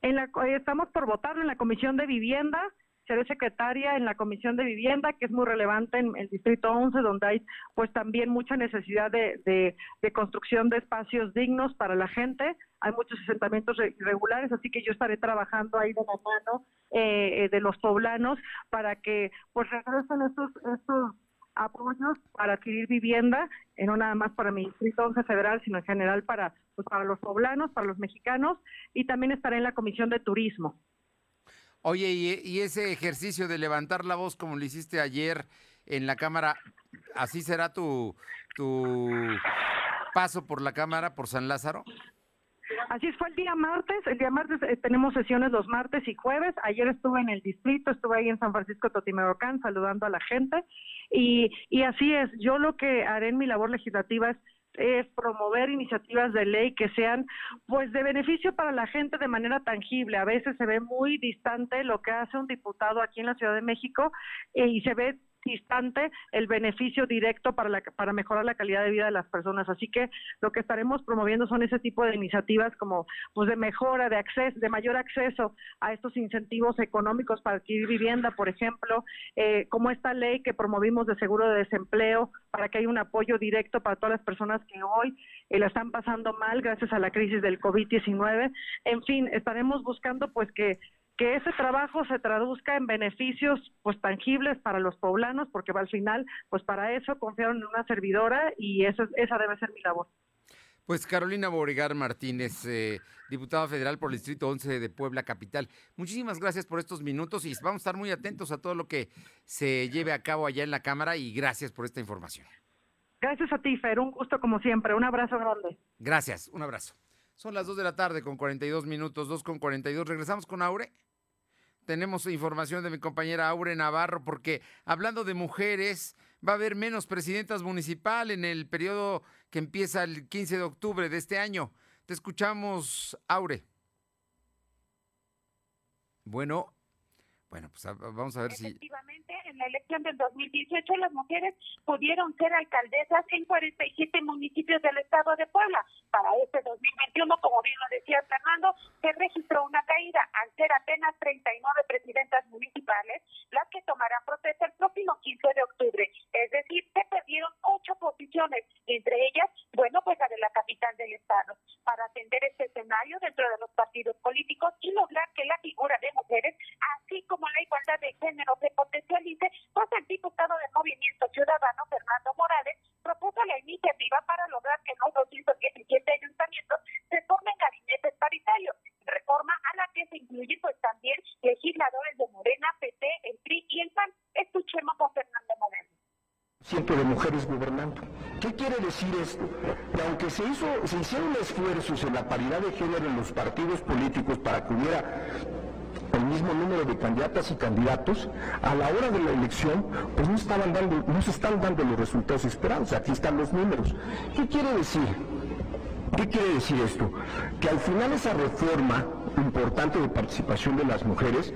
En la, estamos por votar en la Comisión de Vivienda. Seré secretaria en la Comisión de Vivienda, que es muy relevante en el Distrito once, donde hay pues también mucha necesidad de, de, de construcción de espacios dignos para la gente. Hay muchos asentamientos irregulares, así que yo estaré trabajando ahí de la mano eh, de los poblanos para que pues regresen estos, estos apoyos para adquirir vivienda, eh, no nada más para mi Distrito once federal, sino en general para, pues, para los poblanos, para los mexicanos, y también estaré en la Comisión de Turismo. Oye, y ese ejercicio de levantar la voz como lo hiciste ayer en la Cámara, ¿así será tu, tu paso por la Cámara, por San Lázaro? Así fue el día martes, el día martes eh, tenemos sesiones los martes y jueves. Ayer estuve en el distrito, estuve ahí en San Francisco Totimerocán saludando a la gente y, y así es, yo lo que haré en mi labor legislativa es es promover iniciativas de ley que sean pues de beneficio para la gente de manera tangible. A veces se ve muy distante lo que hace un diputado aquí en la Ciudad de México eh, y se ve distante el beneficio directo para, la, para mejorar la calidad de vida de las personas. Así que lo que estaremos promoviendo son ese tipo de iniciativas como pues de mejora, de acceso, de mayor acceso a estos incentivos económicos para adquirir vivienda, por ejemplo, eh, como esta ley que promovimos de seguro de desempleo, para que haya un apoyo directo para todas las personas que hoy eh, la están pasando mal gracias a la crisis del COVID diecinueve. En fin, estaremos buscando pues que, que ese trabajo se traduzca en beneficios pues tangibles para los poblanos, porque al final pues para eso confiaron en una servidora y eso, esa debe ser mi labor. Pues Carolina Beauregar Martínez, eh, diputada federal por el Distrito once de Puebla Capital, muchísimas gracias por estos minutos y vamos a estar muy atentos a todo lo que se lleve a cabo allá en la Cámara y gracias por esta información. Gracias a ti, Fer, un gusto como siempre, un abrazo grande. Gracias, un abrazo. Son las dos de la tarde con cuarenta y dos minutos, dos con cuarenta y dos, regresamos con Aure. Tenemos información de mi compañera Aure Navarro porque hablando de mujeres, va a haber menos presidentas municipales en el periodo que empieza el quince de octubre de este año. Te escuchamos, Aure. Bueno, bueno, pues vamos a ver si... Efectivamente, en la elección del dos mil dieciocho las mujeres pudieron ser alcaldesas en cuarenta y siete municipios del estado de Puebla. Para este dos mil veintiuno, como bien lo decía Fernando, se registró una caída al ser apenas treinta y nueve presidentas municipales, las que tomarán protesta el próximo quince de octubre. Es decir, se perdieron ocho posiciones, entre ellas, bueno, pues la de la capital del estado. Para atender este escenario dentro de los partidos políticos y lograr que la figura de mujeres, así como como la igualdad de género se potencialice, pues el diputado del Movimiento Ciudadano, Fernando Morales, propuso la iniciativa para lograr que en los doscientos diecisiete ayuntamientos se formen gabinetes paritarios, reforma a la que se incluyen pues también grupo de mujeres gobernando. ¿Qué quiere decir esto? Que aunque se, hizo, se hicieron esfuerzos en la paridad de género en los partidos políticos para que hubiera el mismo número de candidatas y candidatos, a la hora de la elección, pues no estaban dando, no se están dando los resultados esperados. Aquí están los números. ¿Qué quiere decir? ¿Qué quiere decir esto? Que al final esa reforma importante de participación de las mujeres,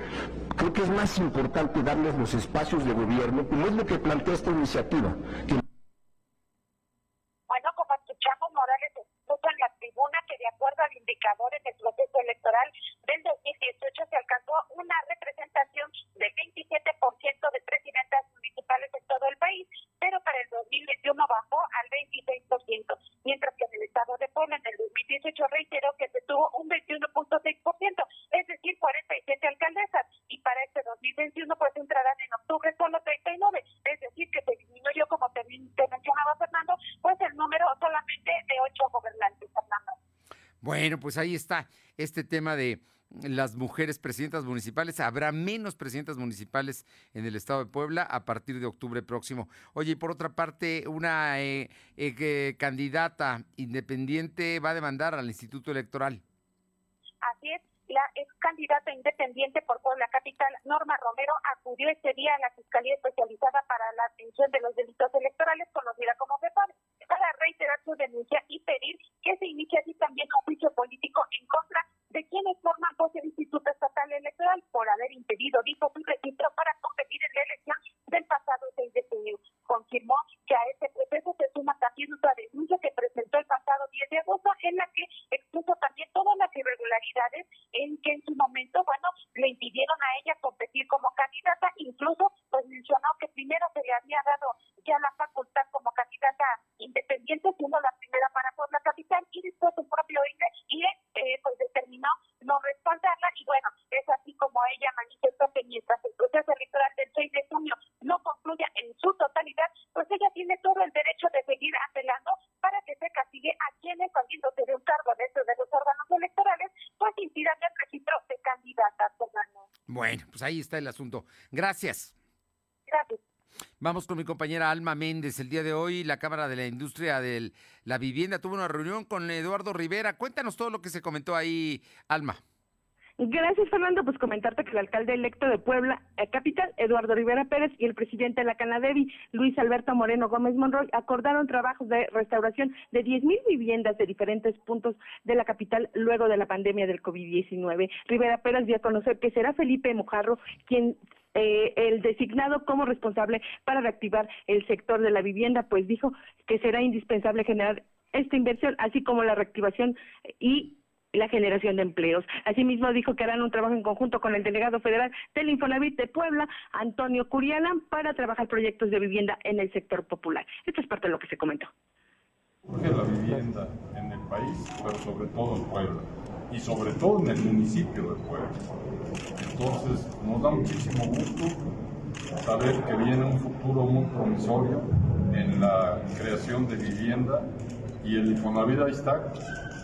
creo que es más importante darles los espacios de gobierno, como es lo que plantea esta iniciativa. Que... Bueno, como escuchamos, Morales expuso en la tribuna que de acuerdo al indicador en el proceso electoral del dos mil dieciocho se alcanzó una representación del veintisiete por ciento de presidentas municipales en todo el país, pero para el dos mil veintiuno bajó al veintiséis por ciento, mientras que en el estado de Puebla en el dos mil dieciocho reiteró que se tuvo un veintiuno punto seis por ciento, es decir, cuarenta y siete alcaldesas, y para este dos mil veintiuno pues entrarán en octubre solo treinta y nueve, es decir, que se disminuyó, como te, te mencionaba Fernando, pues el número solamente de ocho gobernantes, Fernando. Bueno, pues ahí está este tema de las mujeres presidentas municipales. Habrá menos presidentas municipales en el estado de Puebla a partir de octubre próximo. Oye, y por otra parte, una eh, eh, candidata independiente va a demandar al Instituto Electoral. Así es. La ex candidata independiente por Puebla Capital, Norma Romero, acudió este día a la Fiscalía Especializada para la Atención de los Delitos Electorales, conocida como FEPAD, para reiterar su denuncia y pedir que se inicie así también un juicio político en contra de quienes forman voz del Instituto Estatal Electoral por haber impedido, dijo, su registro para competir en la elección del pasado seis de junio. Confirmó que a este proceso se suma también otra denuncia que presentó el pasado diez de agosto, en la que expuso también todas las irregularidades en que en su momento, bueno, le impidieron a ella competir como candidata. Incluso pues mencionó que primero se le había dado ya la facultad como candidata independiente, siendo la primera para Puebla Capital, y después su propio I N E y eh, pues determinó no respaldarla. Y bueno, es así como ella manifestó que mientras el proceso electoral del seis de junio no concluya en su totalidad, pues ella tiene todo el derecho de seguir apelando para que se castigue a quienes, haciéndose de un cargo dentro de los órganos electorales, pues impidan el registro de candidatas, Fernando. Bueno, pues ahí está el asunto. Gracias. Gracias. Vamos con mi compañera Alma Méndez. El día de hoy la Cámara de la Industria de la Vivienda tuvo una reunión con Eduardo Rivera. Cuéntanos todo lo que se comentó ahí, Alma. Gracias, Fernando. Pues comentarte que el alcalde electo de Puebla eh, Capital, Eduardo Rivera Pérez, y el presidente de la Canadevi, Luis Alberto Moreno Gómez Monroy, acordaron trabajos de restauración de diez mil viviendas de diferentes puntos de la capital luego de la pandemia del COVID diecinueve. Rivera Pérez dio a conocer que será Felipe Mojarro quien... Eh, el designado como responsable para reactivar el sector de la vivienda, pues dijo que será indispensable generar esta inversión, así como la reactivación y la generación de empleos. Asimismo dijo que harán un trabajo en conjunto con el delegado federal del Infonavit de Puebla, Antonio Curiana, para trabajar proyectos de vivienda en el sector popular. Esto es parte de lo que se comentó. Surge la vivienda en el país, pero sobre todo en Puebla, y sobre todo en el municipio de Puebla. Entonces, nos da muchísimo gusto saber que viene un futuro muy promisorio en la creación de vivienda, y el Infonavit ahí está,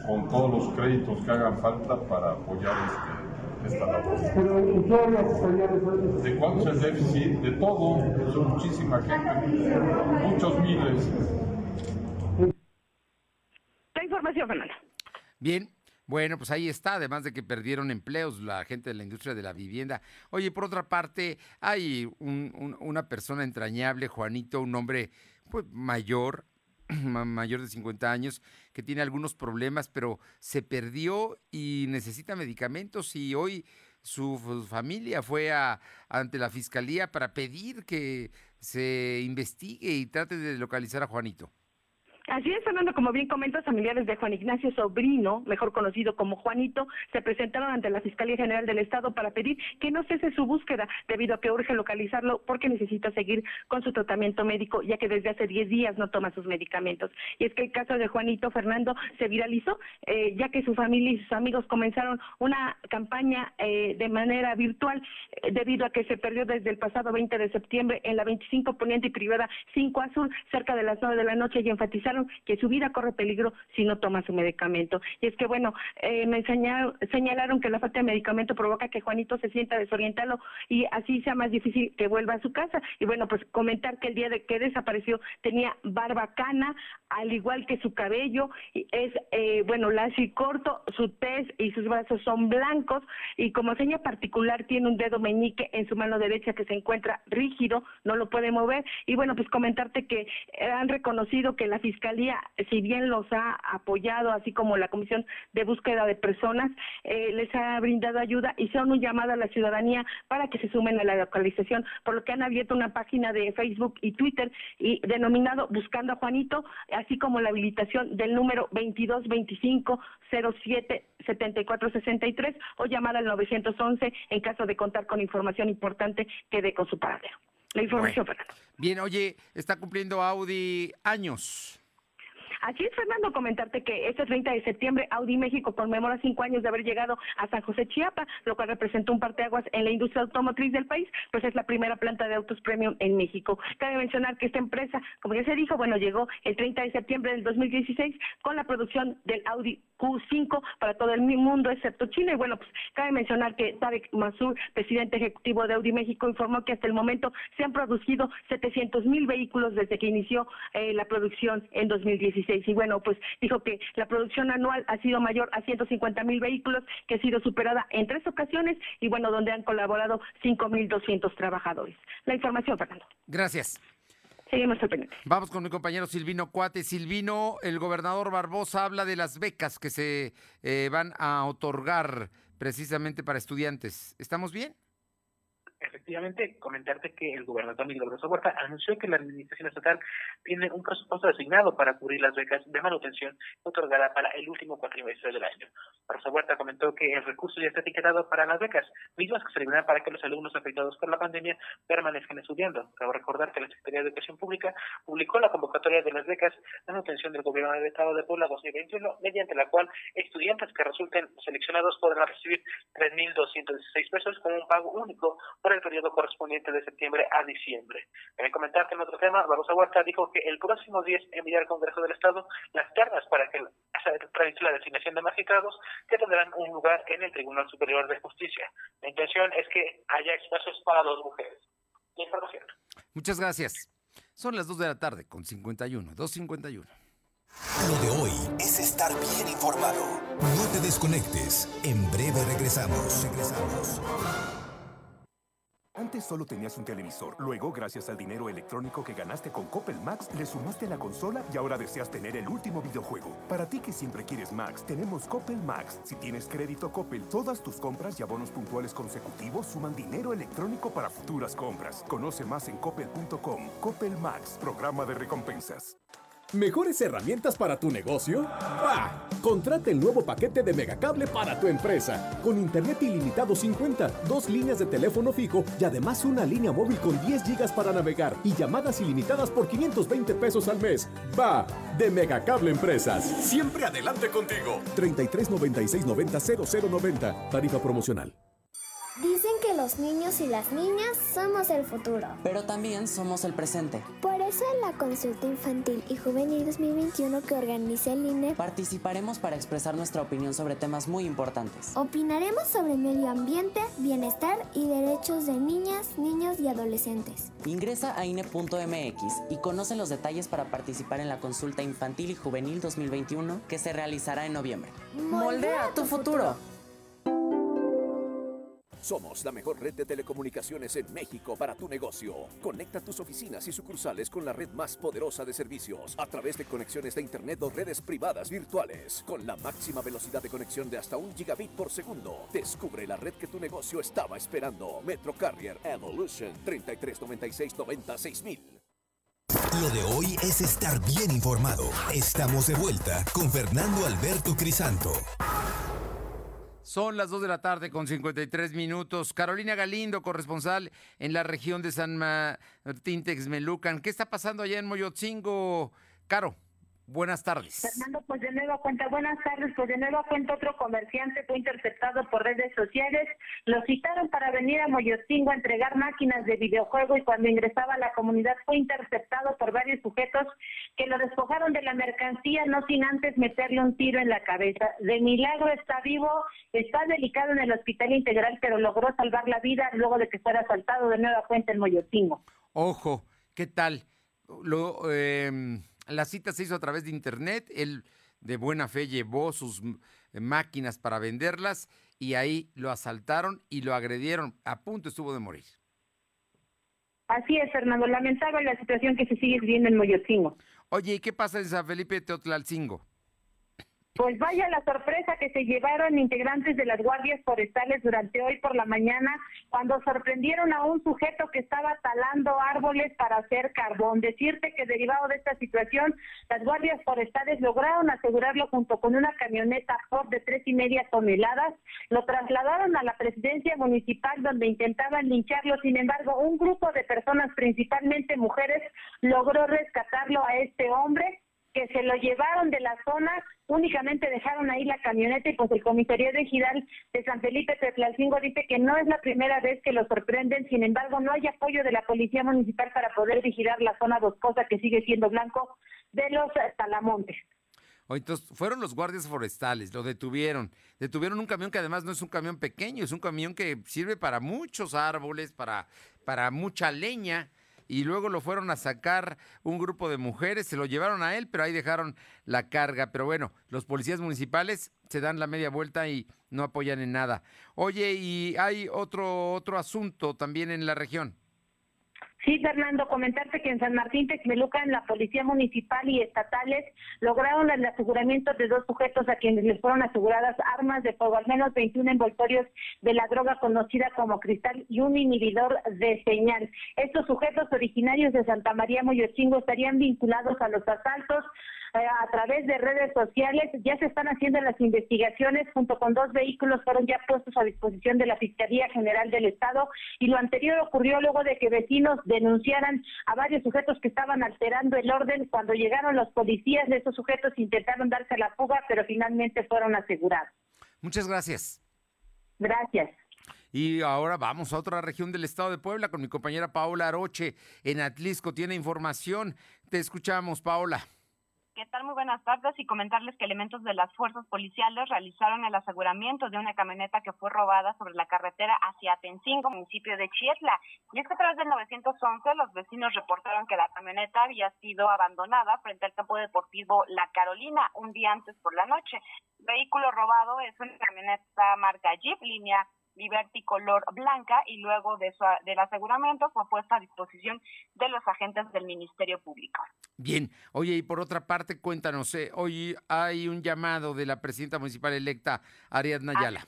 con todos los créditos que hagan falta para apoyar este, esta labor. ¿De cuánto es el déficit? De todo, son muchísima gente, muchos miles. La información, Fernanda. Bien. Bueno, pues ahí está, además de que perdieron empleos la gente de la industria de la vivienda. Oye, por otra parte, hay un, un, una persona entrañable, Juanito, un hombre pues mayor, mayor de cincuenta años, que tiene algunos problemas, pero se perdió y necesita medicamentos, y hoy su, su familia fue a, ante la fiscalía para pedir que se investigue y trate de localizar a Juanito. Así es, Fernando, como bien comentas, familiares de Juan Ignacio Sobrino, mejor conocido como Juanito, se presentaron ante la Fiscalía General del Estado para pedir que no cese su búsqueda, debido a que urge localizarlo porque necesita seguir con su tratamiento médico, ya que desde hace diez días no toma sus medicamentos. Y es que el caso de Juanito, Fernando, se viralizó, eh, ya que su familia y sus amigos comenzaron una campaña eh, de manera virtual, eh, debido a que se perdió desde el pasado veinte de septiembre en la veinticinco Poniente y Privada cinco Azul, cerca de las nueve de la noche, y enfatizaron avisaron que su vida corre peligro si no toma su medicamento. Y es que, bueno, eh, me señal, señalaron que la falta de medicamento provoca que Juanito se sienta desorientado y así sea más difícil que vuelva a su casa. Y bueno, pues comentar que el día de que desapareció tenía barbacana, al igual que su cabello, es, eh, bueno, lacio corto, su tez y sus brazos son blancos, y como seña particular tiene un dedo meñique en su mano derecha que se encuentra rígido, no lo puede mover. Y bueno, pues comentarte que han reconocido que la Fiscalía, si bien los ha apoyado, así como la Comisión de Búsqueda de Personas, eh, les ha brindado ayuda y hicieron un llamado a la ciudadanía para que se sumen a la localización, por lo que han abierto una página de Facebook y Twitter y denominado Buscando a Juanito, así como la habilitación del número veintidós veinticinco cero siete setenta y cuatro sesenta y tres o llamar al nueve once en caso de contar con información importante que dé con su paradero. La información, bueno. Fernando. Bien, oye, está cumpliendo Audi años. Así es, Fernando, comentarte que este treinta de septiembre Audi México conmemora cinco años de haber llegado a San José, Chiapas, lo cual representó un parteaguas en la industria automotriz del país, pues es la primera planta de autos premium en México. Cabe mencionar que esta empresa, como ya se dijo, bueno, llegó el treinta de septiembre del dos mil dieciséis con la producción del Audi Q cinco para todo el mundo, excepto China. Y bueno, pues cabe mencionar que Tarek Mansur, presidente ejecutivo de Audi México, informó que hasta el momento se han producido setecientos mil vehículos desde que inició eh, la producción en dos mil dieciséis. Y bueno, pues dijo que la producción anual ha sido mayor a ciento cincuenta mil vehículos, que ha sido superada en tres ocasiones, y bueno, donde han colaborado cinco mil doscientos trabajadores. La información, Fernando. Gracias. Seguimos al pendiente. Vamos con mi compañero Silvino Cuate. Silvino, el gobernador Barbosa habla de las becas que se eh, van a otorgar precisamente para estudiantes. ¿Estamos bien? Efectivamente, comentarte que el gobernador Miguel Barbosa Huerta anunció que la administración estatal tiene un presupuesto asignado para cubrir las becas de manutención otorgada para el último cuatrimestre del año. Barbosa Huerta comentó que el recurso ya está etiquetado para las becas, mismas que servirán para que los alumnos afectados por la pandemia permanezcan estudiando. Cabe recordar que la Secretaría de Educación Pública publicó la convocatoria de las becas de manutención del gobierno del Estado de Puebla dos mil veintiuno, mediante la cual estudiantes que resulten seleccionados podrán recibir tres mil doscientos dieciséis pesos con un pago único por el periodo correspondiente de septiembre a diciembre. También comentar que en otro tema, Barbosa Huerta dijo que el próximo diez enviará al Congreso del Estado las ternas para que realice la designación de magistrados que tendrán un lugar en el Tribunal Superior de Justicia. La intención es que haya espacios para dos mujeres. La información. Muchas gracias. Son las dos de la tarde con cincuenta y uno, dos cincuenta y uno. Lo de hoy es estar bien informado. No te desconectes. En breve regresamos. Regresamos. Antes solo tenías un televisor, luego gracias al dinero electrónico que ganaste con Coppel Max le sumaste la consola y ahora deseas tener el último videojuego. Para ti que siempre quieres Max, tenemos Coppel Max. Si tienes crédito Coppel, todas tus compras y abonos puntuales consecutivos suman dinero electrónico para futuras compras. Conoce más en coppel punto com. Coppel Max, programa de recompensas. ¿Mejores herramientas para tu negocio? ¡Bah! Contrata el nuevo paquete de Megacable para tu empresa. Con internet ilimitado cincuenta, dos líneas de teléfono fijo y además una línea móvil con diez gigas para navegar y llamadas ilimitadas por quinientos veinte pesos al mes. ¡Bah! De Megacable Empresas. Siempre adelante contigo. treinta y tres noventa y seis noventa cero cero noventa. Tarifa promocional. Dicen que los niños y las niñas somos el futuro, pero también somos el presente. Por eso en la consulta infantil y juvenil dos mil veintiuno que organiza el I N E, participaremos para expresar nuestra opinión sobre temas muy importantes. Opinaremos sobre medio ambiente, bienestar y derechos de niñas, niños y adolescentes. Ingresa a I N E punto M X y conoce los detalles para participar en la consulta infantil y juvenil dos mil veintiuno que se realizará en noviembre. ¡Moldea tu futuro! Somos la mejor red de telecomunicaciones en México para tu negocio. Conecta tus oficinas y sucursales con la red más poderosa de servicios a través de conexiones de internet o redes privadas virtuales. Con la máxima velocidad de conexión de hasta un gigabit por segundo. Descubre la red que tu negocio estaba esperando. Metro Carrier Evolution treinta y tres noventa y seis noventa seis mil. Lo de hoy es estar bien informado. Estamos de vuelta con Fernando Alberto Crisanto. Son las dos de la tarde con cincuenta y tres minutos. Carolina Galindo, corresponsal en la región de San Martín Texmelucan. ¿Qué está pasando allá en Moyotzingo, Caro? Buenas tardes. Fernando, pues de nuevo cuenta, buenas tardes, pues de nuevo cuenta otro comerciante fue interceptado por redes sociales. Lo citaron para venir a Moyotzingo a entregar máquinas de videojuego y cuando ingresaba a la comunidad fue interceptado por varios sujetos que lo despojaron de la mercancía, no sin antes meterle un tiro en la cabeza. De milagro está vivo, está delicado en el hospital integral, pero logró salvar la vida luego de que fuera asaltado de nueva cuenta en Moyotzingo. Ojo, ¿qué tal? Lo... Eh... La cita se hizo a través de internet, él de buena fe llevó sus máquinas para venderlas y ahí lo asaltaron y lo agredieron, a punto estuvo de morir. Así es, Fernando, lamentable la situación que se sigue viviendo en Moyotzingo. Oye, ¿y qué pasa en San Felipe Teotlalcingo? Pues vaya la sorpresa que se llevaron integrantes de las guardias forestales durante hoy por la mañana cuando sorprendieron a un sujeto que estaba talando árboles para hacer carbón. Decirte que derivado de esta situación, las guardias forestales lograron asegurarlo junto con una camioneta Ford de tres y media toneladas. Lo trasladaron a la presidencia municipal donde intentaban lincharlo. Sin embargo, un grupo de personas, principalmente mujeres, logró rescatarlo a este hombre, que se lo llevaron de la zona, únicamente dejaron ahí la camioneta y pues el comisariado ejidal de San Felipe Teotlalcingo dice que no es la primera vez que lo sorprenden, sin embargo no hay apoyo de la policía municipal para poder vigilar la zona boscosa que sigue siendo blanco de los talamontes. Oh, entonces fueron los guardias forestales, lo detuvieron, detuvieron un camión que además no es un camión pequeño, es un camión que sirve para muchos árboles, para, para mucha leña. Y luego lo fueron a sacar un grupo de mujeres, se lo llevaron a él, pero ahí dejaron la carga. Pero bueno, los policías municipales se dan la media vuelta y no apoyan en nada. Oye, y hay otro, otro asunto también en la región. Sí, Fernando, comentarte que en San Martín Texmelucan la policía municipal y estatales lograron el aseguramiento de dos sujetos a quienes les fueron aseguradas armas de fuego, al menos veintiún envoltorios de la droga conocida como cristal y un inhibidor de señal. Estos sujetos originarios de Santa María Moyotzingo estarían vinculados a los asaltos a través de redes sociales. Ya se están haciendo las investigaciones, junto con dos vehículos fueron ya puestos a disposición de la Fiscalía General del Estado y lo anterior ocurrió luego de que vecinos denunciaran a varios sujetos que estaban alterando el orden. Cuando llegaron los policías, estos sujetos intentaron darse la fuga, pero finalmente fueron asegurados. Muchas gracias. Gracias. Y ahora vamos a otra región del estado de Puebla con mi compañera Paola Aroche en Atlixco. Tiene información. Te escuchamos, Paola. ¿Qué tal? Muy buenas tardes y comentarles que elementos de las fuerzas policiales realizaron el aseguramiento de una camioneta que fue robada sobre la carretera hacia Atencingo, municipio de Chietla. Y es que a través del nueve once los vecinos reportaron que la camioneta había sido abandonada frente al campo deportivo La Carolina un día antes por la noche. El vehículo robado es una camioneta marca Jeep, línea Liberty color blanca, y luego de su, del aseguramiento fue puesta a disposición de los agentes del Ministerio Público. Bien, oye, y por otra parte, cuéntanos, eh, hoy hay un llamado de la presidenta municipal electa, Ariadna Ayala. Ah.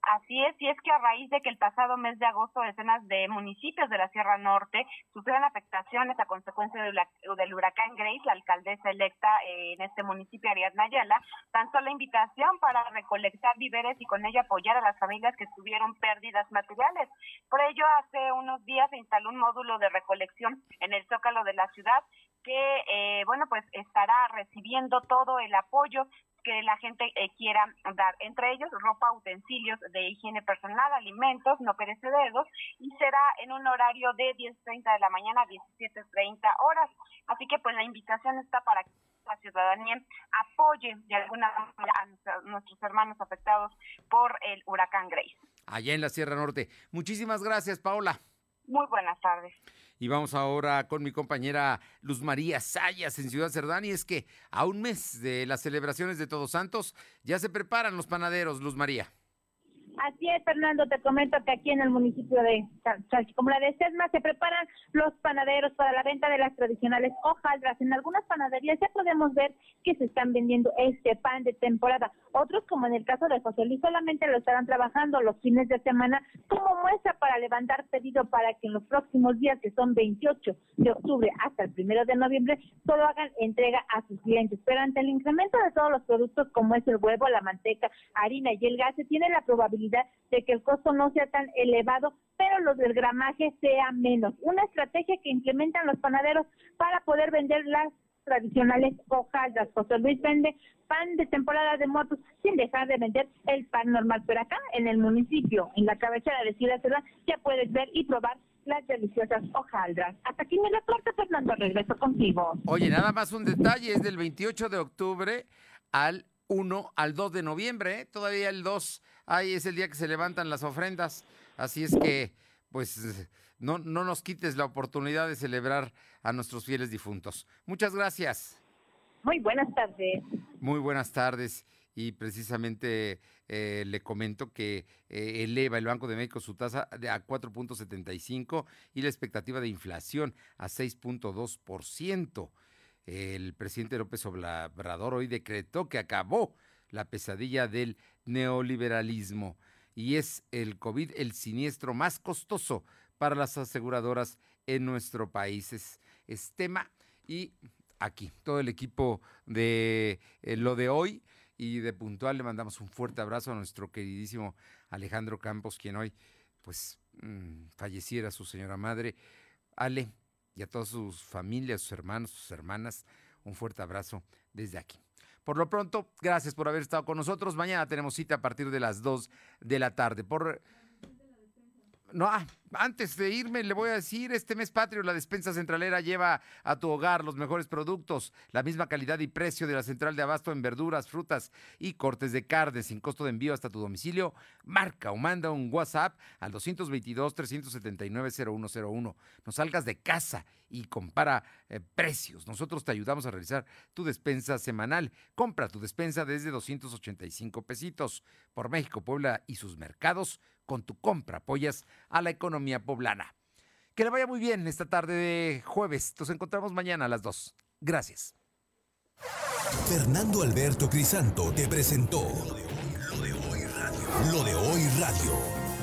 Así es, y es que a raíz de que el pasado mes de agosto decenas de municipios de la Sierra Norte sufrieron afectaciones a consecuencia del huracán Grace, la alcaldesa electa en este municipio, Ariadna Ayala, lanzó la invitación para recolectar víveres y con ello apoyar a las familias que tuvieron pérdidas materiales. Por ello, hace unos días se instaló un módulo de recolección en el zócalo de la ciudad que, eh, bueno, pues estará recibiendo todo el apoyo que la gente eh, quiera dar, entre ellos ropa, utensilios de higiene personal, alimentos no perecederos, y será en un horario de diez treinta de la mañana a diecisiete treinta horas. Así que pues la invitación está para que la ciudadanía apoye de alguna manera a, nuestra, a nuestros hermanos afectados por el huracán Grace. Allá en la Sierra Norte. Muchísimas gracias, Paola. Muy buenas tardes. Y vamos ahora con mi compañera Luz María Sayas en Ciudad Cerdán. Y es que a un mes de las celebraciones de Todos Santos ya se preparan los panaderos, Luz María. Así es, Fernando, te comento que aquí en el municipio de Salchicomula de Sesma se preparan los panaderos para la venta de las tradicionales hojaldras. En algunas panaderías ya podemos ver que se están vendiendo este pan de temporada. Otros, como en el caso de José Luis, solamente lo estarán trabajando los fines de semana como muestra para levantar pedido para que en los próximos días, que son veintiocho de octubre hasta el primero de noviembre, solo hagan entrega a sus clientes. Pero ante el incremento de todos los productos como es el huevo, la manteca, harina y el gas, se tiene la probabilidad de que el costo no sea tan elevado, pero los del gramaje sea menos. Una estrategia que implementan los panaderos para poder vender las tradicionales hojaldas. José Luis vende pan de temporada de motos sin dejar de vender el pan normal. Pero acá en el municipio, en la cabecera de Ciudad Cerdán, ya puedes ver y probar las deliciosas hojaldas. Hasta aquí me reporta, Fernando, regreso contigo. Oye, nada más un detalle, es del veintiocho de octubre al uno al dos de noviembre, ¿eh? Todavía el dos, ahí es el día que se levantan las ofrendas, así es que pues no, no nos quites la oportunidad de celebrar a nuestros fieles difuntos. Muchas gracias. Muy buenas tardes. Muy buenas tardes. Y precisamente eh, le comento que eh, eleva el Banco de México su tasa a cuatro punto setenta y cinco y la expectativa de inflación a seis punto dos por ciento. El presidente López Obrador hoy decretó que acabó la pesadilla del neoliberalismo y es el COVID el siniestro más costoso para las aseguradoras en nuestro país. Es, es tema y aquí todo el equipo de eh, Lo de Hoy y de Puntual le mandamos un fuerte abrazo a nuestro queridísimo Alejandro Campos, quien hoy pues mmm, falleciera su señora madre. Ale, y a todas sus familias, sus hermanos, sus hermanas, un fuerte abrazo desde aquí. Por lo pronto, gracias por haber estado con nosotros. Mañana tenemos cita a partir de las dos de la tarde. Por... No, ah, antes de irme le voy a decir, este mes patrio la Despensa Centralera lleva a tu hogar los mejores productos, la misma calidad y precio de la central de abasto en verduras, frutas y cortes de carne sin costo de envío hasta tu domicilio. Marca o manda un WhatsApp al dos dos dos, tres siete nueve, cero uno cero uno. No salgas de casa y compara eh, precios. Nosotros te ayudamos a realizar tu despensa semanal. Compra tu despensa desde doscientos ochenta y cinco pesitos por México, Puebla y sus mercados. Con tu compra apoyas a la economía poblana. Que le vaya muy bien esta tarde de jueves. Nos encontramos mañana a las dos. Gracias. Fernando Alberto Crisanto te presentó Lo de Hoy, Lo de Hoy Radio. Lo de Hoy Radio.